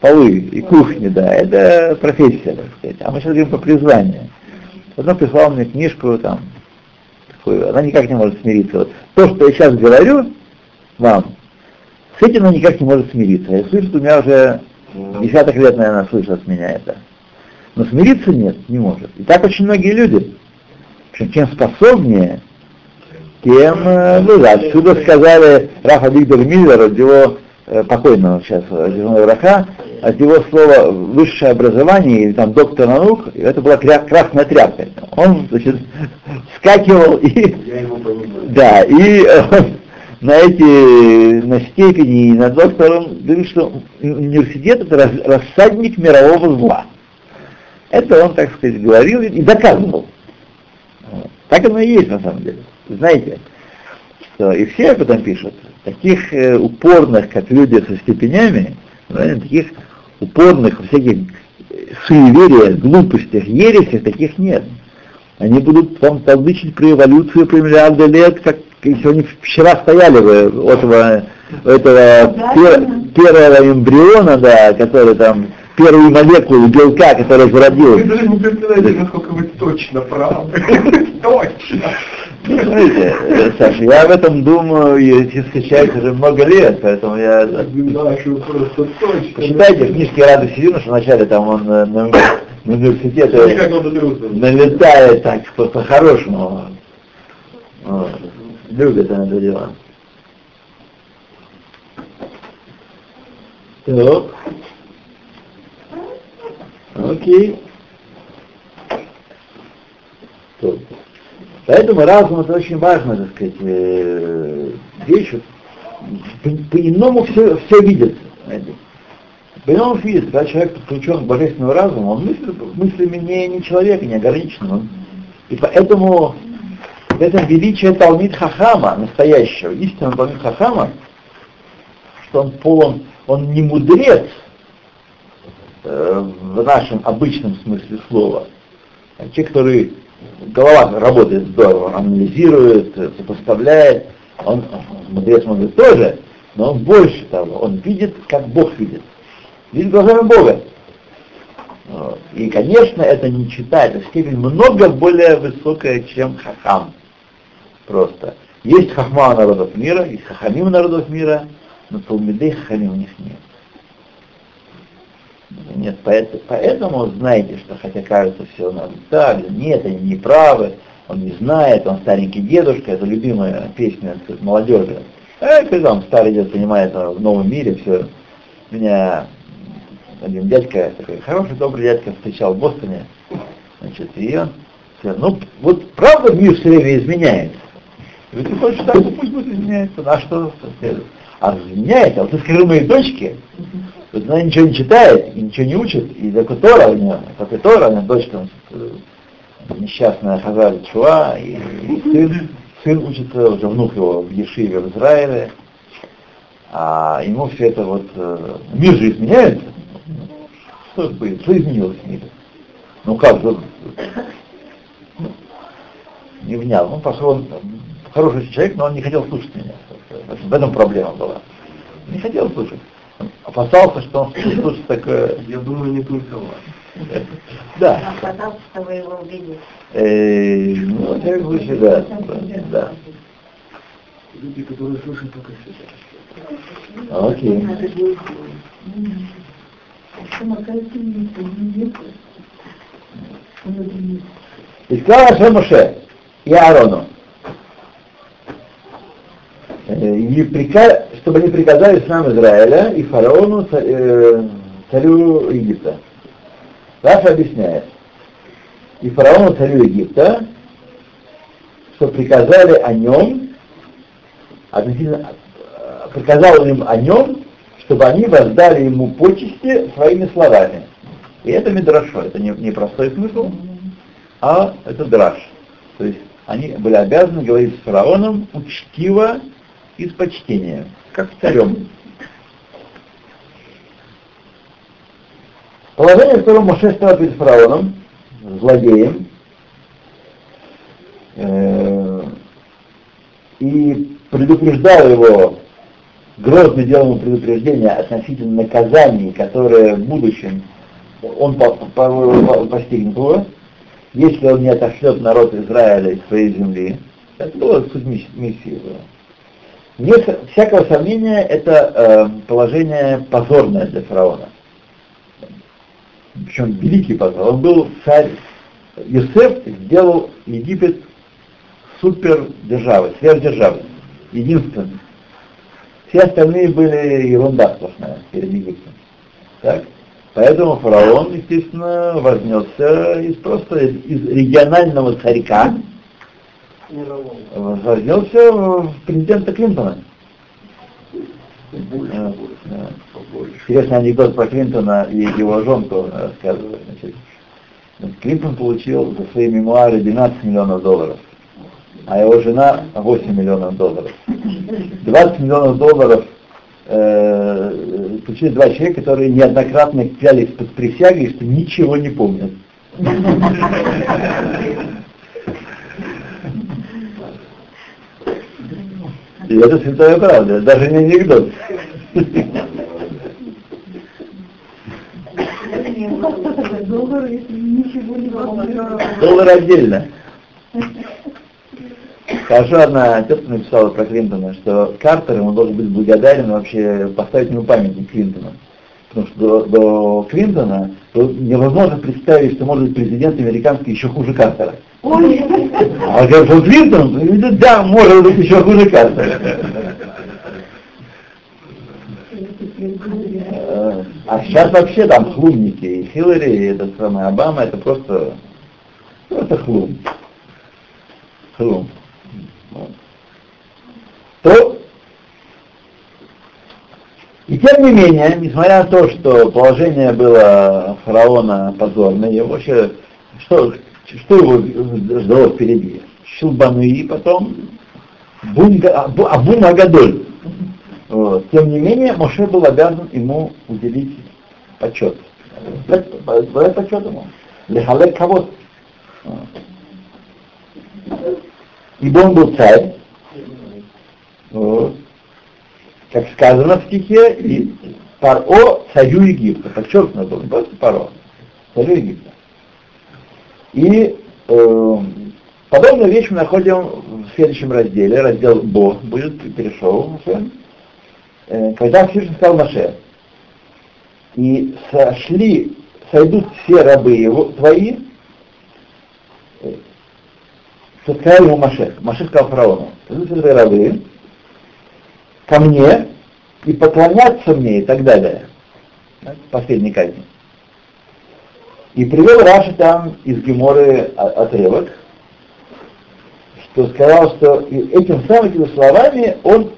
полы и кухни, да. Это профессия, так сказать. А мы сейчас говорим по призванию. Она прислала мне книжку, там, такую, она никак не может смириться. Вот. То, что я сейчас говорю вам, с этим она никак не может смириться. Я слышу, что у меня уже десяток лет, наверное, слышит от меня это. Но смириться нет, не может. И так очень многие люди. Чем способнее, тем... Ну да, отсюда сказали Рава Вибер Миллера, от его покойного сейчас, земного раха, от его слова «высшее образование» или там «доктор наук», это была красная тряпка. Он, значит, вскакивал и... Да, и на эти, на степени и на доктора, он говорит, что университет — это рассадник мирового зла. Это он, так сказать, говорил и доказывал. Вот. Так оно и есть, на самом деле. Знаете, что и все об этом пишут. Таких упорных, как люди со степенями, знаете, таких упорных во всяких суевериях, глупостях, ересях, таких нет. Они будут там толдычить про эволюцию, про миллиарды лет, как если они вчера стояли у этого первого эмбриона, да, который там первую молекулу белка, которая зародилась. Вы даже не представляете, насколько вы точно правы. Точно. Смотрите, Саша, я об этом думаю, если встречаюсь уже много лет, поэтому я... Почитайте книжки Рада Сидюна, вначале там он на университет налетает так по-хорошему. Любит он это дело. Так. Окей. Так. Поэтому разум это очень важная, так сказать, вещь. По-иному все видится. Знаете. По-иному все видится. Когда человек подключен к божественному разуму, он мыслями не человека, не ограниченного. И поэтому это величие Талмит Хахама, настоящего, истинного Талмит Хахама, что он полон, он не мудрец в нашем обычном смысле слова, а человек, который голова работает здорово, анализирует, сопоставляет, он мудрец может тоже, но он больше того, он видит, как Бог видит, видит глазами Бога. Вот. И, конечно, это не читает, это степень много более высокая, чем хахам. Просто. Есть хахма народов мира, есть хахамим народов мира, но талмидей хахамим у них нет. Нет, поэтому знаете, что хотя кажется все нам так, нет, они не правы, он не знает, он старенький дедушка, это любимая песня молодежи. Когда он старый дед понимает, в новом мире все. У меня один дядька, такой хороший, добрый дядька, встречал в Бостоне, значит, и он сказал, ну вот правда мир все время изменяется? Ведь ты хочешь так, ну пусть будет изменяется, а что следует? А изменяется, а вот ты скажи моей дочке, вот она ничего не читает, и ничего не учит, и только Тора у нее, только Тора, она дочь там несчастная Хазар Чува, и сын учится, уже внук его в Ешиве в Израиле, а ему все это вот, мир же изменяется, что будет, что изменилось в мире? Ну как, не внял, ну пошел, он хороший человек, но он не хотел слушать меня, в этом проблема была, не хотел слушать. Опасался, что он слушает такое... Я думаю, не только вас. Да. Опасался, что вы его убедите. Ну, так лучше, да. Люди, которые слушают только сюда. Окей. И сказал Ашем Моше и Аарону, чтобы они приказали сынам Израиля и фараону, царю Египта. Раша объясняет. И фараону, царю Египта, что приказали о нем, приказал им о нем, чтобы они воздали ему почести своими словами. И это мидрашо, это не простой смысл, а это драш. То есть они были обязаны говорить с фараоном учтиво, из почтения, как царем. Положение, в котором Моше стал перед фараоном, злодеем, и предупреждал его, грозно делал ему предупреждение относительно наказаний, которые в будущем он постигнет его, если он не отошлет народ Израиля из своей земли. Это была суть миссии его. Нет всякого сомнения, это положение позорное для фараона. Причем великий позор. Он был царь. Йосеф сделал Египет супердержавой, сверхдержавой, единственной. Все остальные были ерунда сплошная перед Египтом. Так? Поэтому фараон, естественно, вознесся из регионального царька, вознесся в президента Клинтона. Побольше. Интересный анекдот про Клинтона и его женку рассказывает. Клинтон получил за свои мемуары $12 миллионов, а его жена $8 миллионов. $20 миллионов получили два человека, которые неоднократно взялись под присягой, что ничего не помнят. И это святая правда, даже не анекдот. Доллар отдельно. Хорошо, одна тетка написала про Клинтона, что Картер ему должен быть благодарен вообще поставить ему памятник Клинтона. Потому что до Клинтона невозможно представить, что может быть президент американский еще хуже Картера. Ой. А говорит, что Клинтон, да, может быть еще хуже Картера. А сейчас вообще там хлумники, и Хиллари, и этот самый Обама, это просто хлум. Хлум. Вот. И тем не менее, несмотря на то, что положение было фараона позорное, его вообще, что его ждало впереди? Шилбануи, потом Абум Агадоль. Вот. Тем не менее, Моше был обязан ему уделить почет. Давай почет ему. Лехалек кого? Ибо он был царь. Вот. Как сказано в стихе, и Паро царю Египта. Подчеркнуто было, не просто Паро, царю Египта. И подобную вещь мы находим в следующем разделе. Раздел Бо будет, перешел. Когда Всевышний сказал Моше, и сойдут все рабы его, твои, что сказал ему Моше. Моше сказал фараону, сойдут все рабы ко мне и поклоняться мне и так далее. Последней казни. И привел Раши там из Гиморы отрывок, что сказал, что этим самым словами он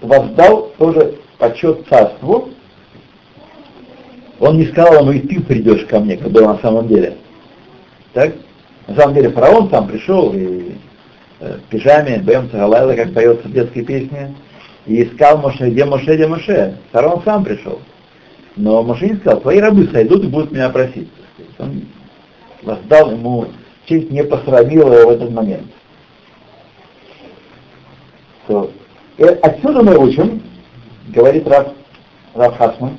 воздал тоже почет царству. Он не сказал ему, и ты придешь ко мне, как было на самом деле. Так? На самом деле фараон сам пришел и в пижаме, бэм цагалайла, как поется в детской песне, и искал Моше, где Моше. Фараон сам пришел. Но Моше не сказал, твои рабы сойдут и будут меня просить. Он воздал ему честь, не посрамил его в этот момент. И отсюда мы учим, говорит Рав Хасман,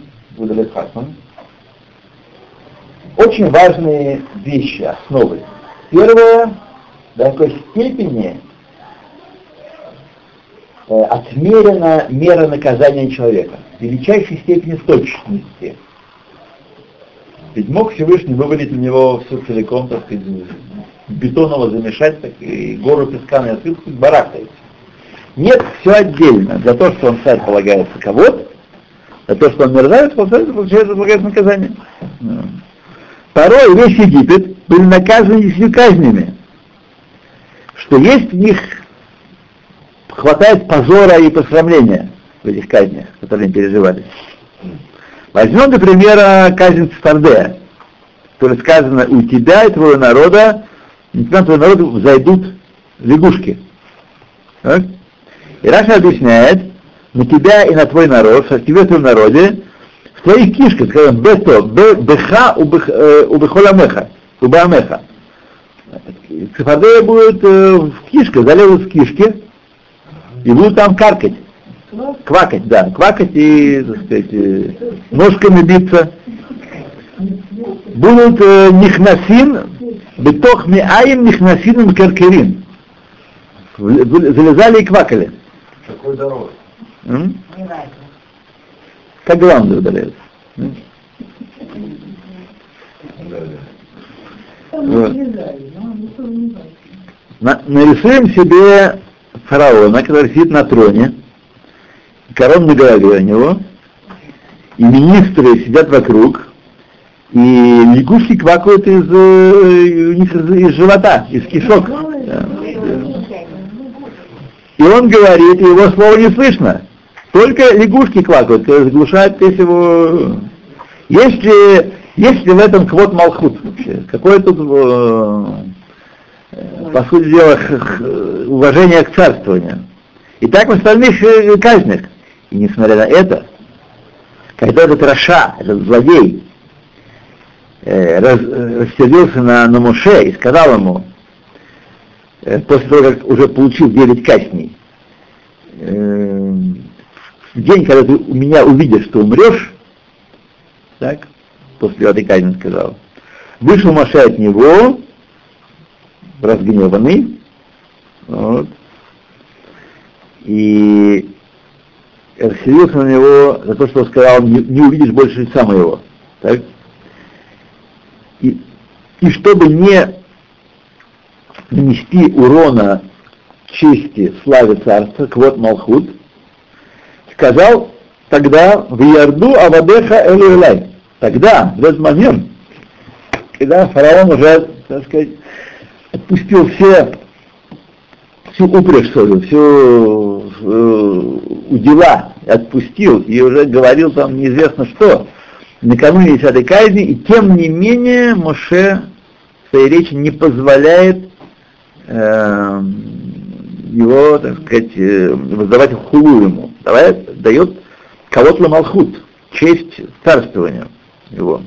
очень важные вещи, основы. Первое, до какой степени отмерена мера наказания человека, в величайшей степени точности. Ведь мог Всевышний вывалить у него все целиком, так сказать, бетоново замешать, так и гору песка на отсыпку барахтается. Нет, все отдельно. За то, что он царь, полагается кого-то, за то, что он мерзавец, получается наказание. Порой весь Египет был наказан десятью казнями, что есть в них, хватает позора и посрамления в этих казнях, которые они переживали. Возьмем, например, казнь Стардея, которая сказано, у тебя и твоего народа, и на твоего народа взойдут лягушки. Так? И Раша объясняет, на тебя и на твой народ, в тебе и в твоем народе, в твоих кишках, скажем, бето, беха убехоламеха, убеамеха. Стардея будет в кишках, залезут в кишки, и будут там каркать. Квакать, да. Квакать и, так сказать, ножками биться. Будут нихнасин, бетох миаим нихнасином керкерин. Залезали и квакали. Какой здоровый? Как главное удаляется. Нарисуем себе фараона, который сидит на троне, корона на голове у него, и министры сидят вокруг, и лягушки квакают у них из живота, из кишок. И он говорит, и его слова не слышно. Только лягушки квакают, заглушают песню его. Есть ли в этом квот малхут вообще? Какое тут, по сути дела, уважение к царствованию? И так в остальных казнях. И несмотря на это, когда этот Раша, этот злодей, рассердился на Моше и сказал ему, после того, как уже получил 9 казней, в день, когда ты у меня увидишь, что умрешь, так, после этой казни сказал, Вышел Маша от него, разгневанный, вот, и разъярился на него за то, что сказал, не увидишь больше лица моего. Так? И чтобы не нанести урона чести славе царства, квот Малхут, сказал тогда в Ярду Авадеха Эль-Илай. Тогда, в этот момент, когда фараон уже, так сказать, отпустил всю упряжь свою, всю удила, отпустил и уже говорил там неизвестно что, накануне 10-й казни, и тем не менее Моше в своей речи не позволяет его, так сказать, воздавать хулу ему, дает кавод ла-малхут, честь царствования его.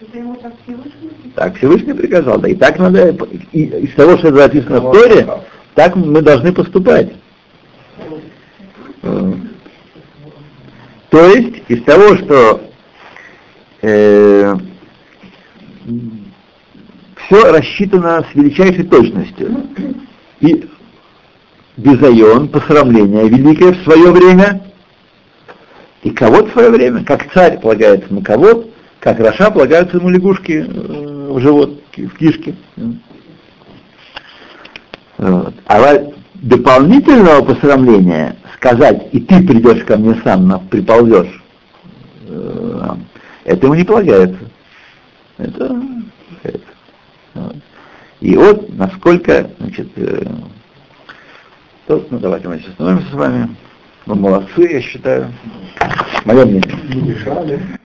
Это ему так Всевышний? Так Всевышний приказал, да и так надо, из того, что записано в Торе, так мы должны поступать. То есть, из того, что все рассчитано с величайшей точностью. И Бизайон, посрамление великое в свое время, и кого-то в свое время, как царь полагается ему кого-то, как Раша полагаются ему лягушки в живот, в кишки. Вот. А дополнительного посрамления сказать, и ты придешь ко мне сам, приползешь, это ему не полагается. Это. Вот. И вот насколько, значит, ну давайте мы сейчас остановимся с вами. Мы молодцы, я считаю. Мое мнение. Не мешали.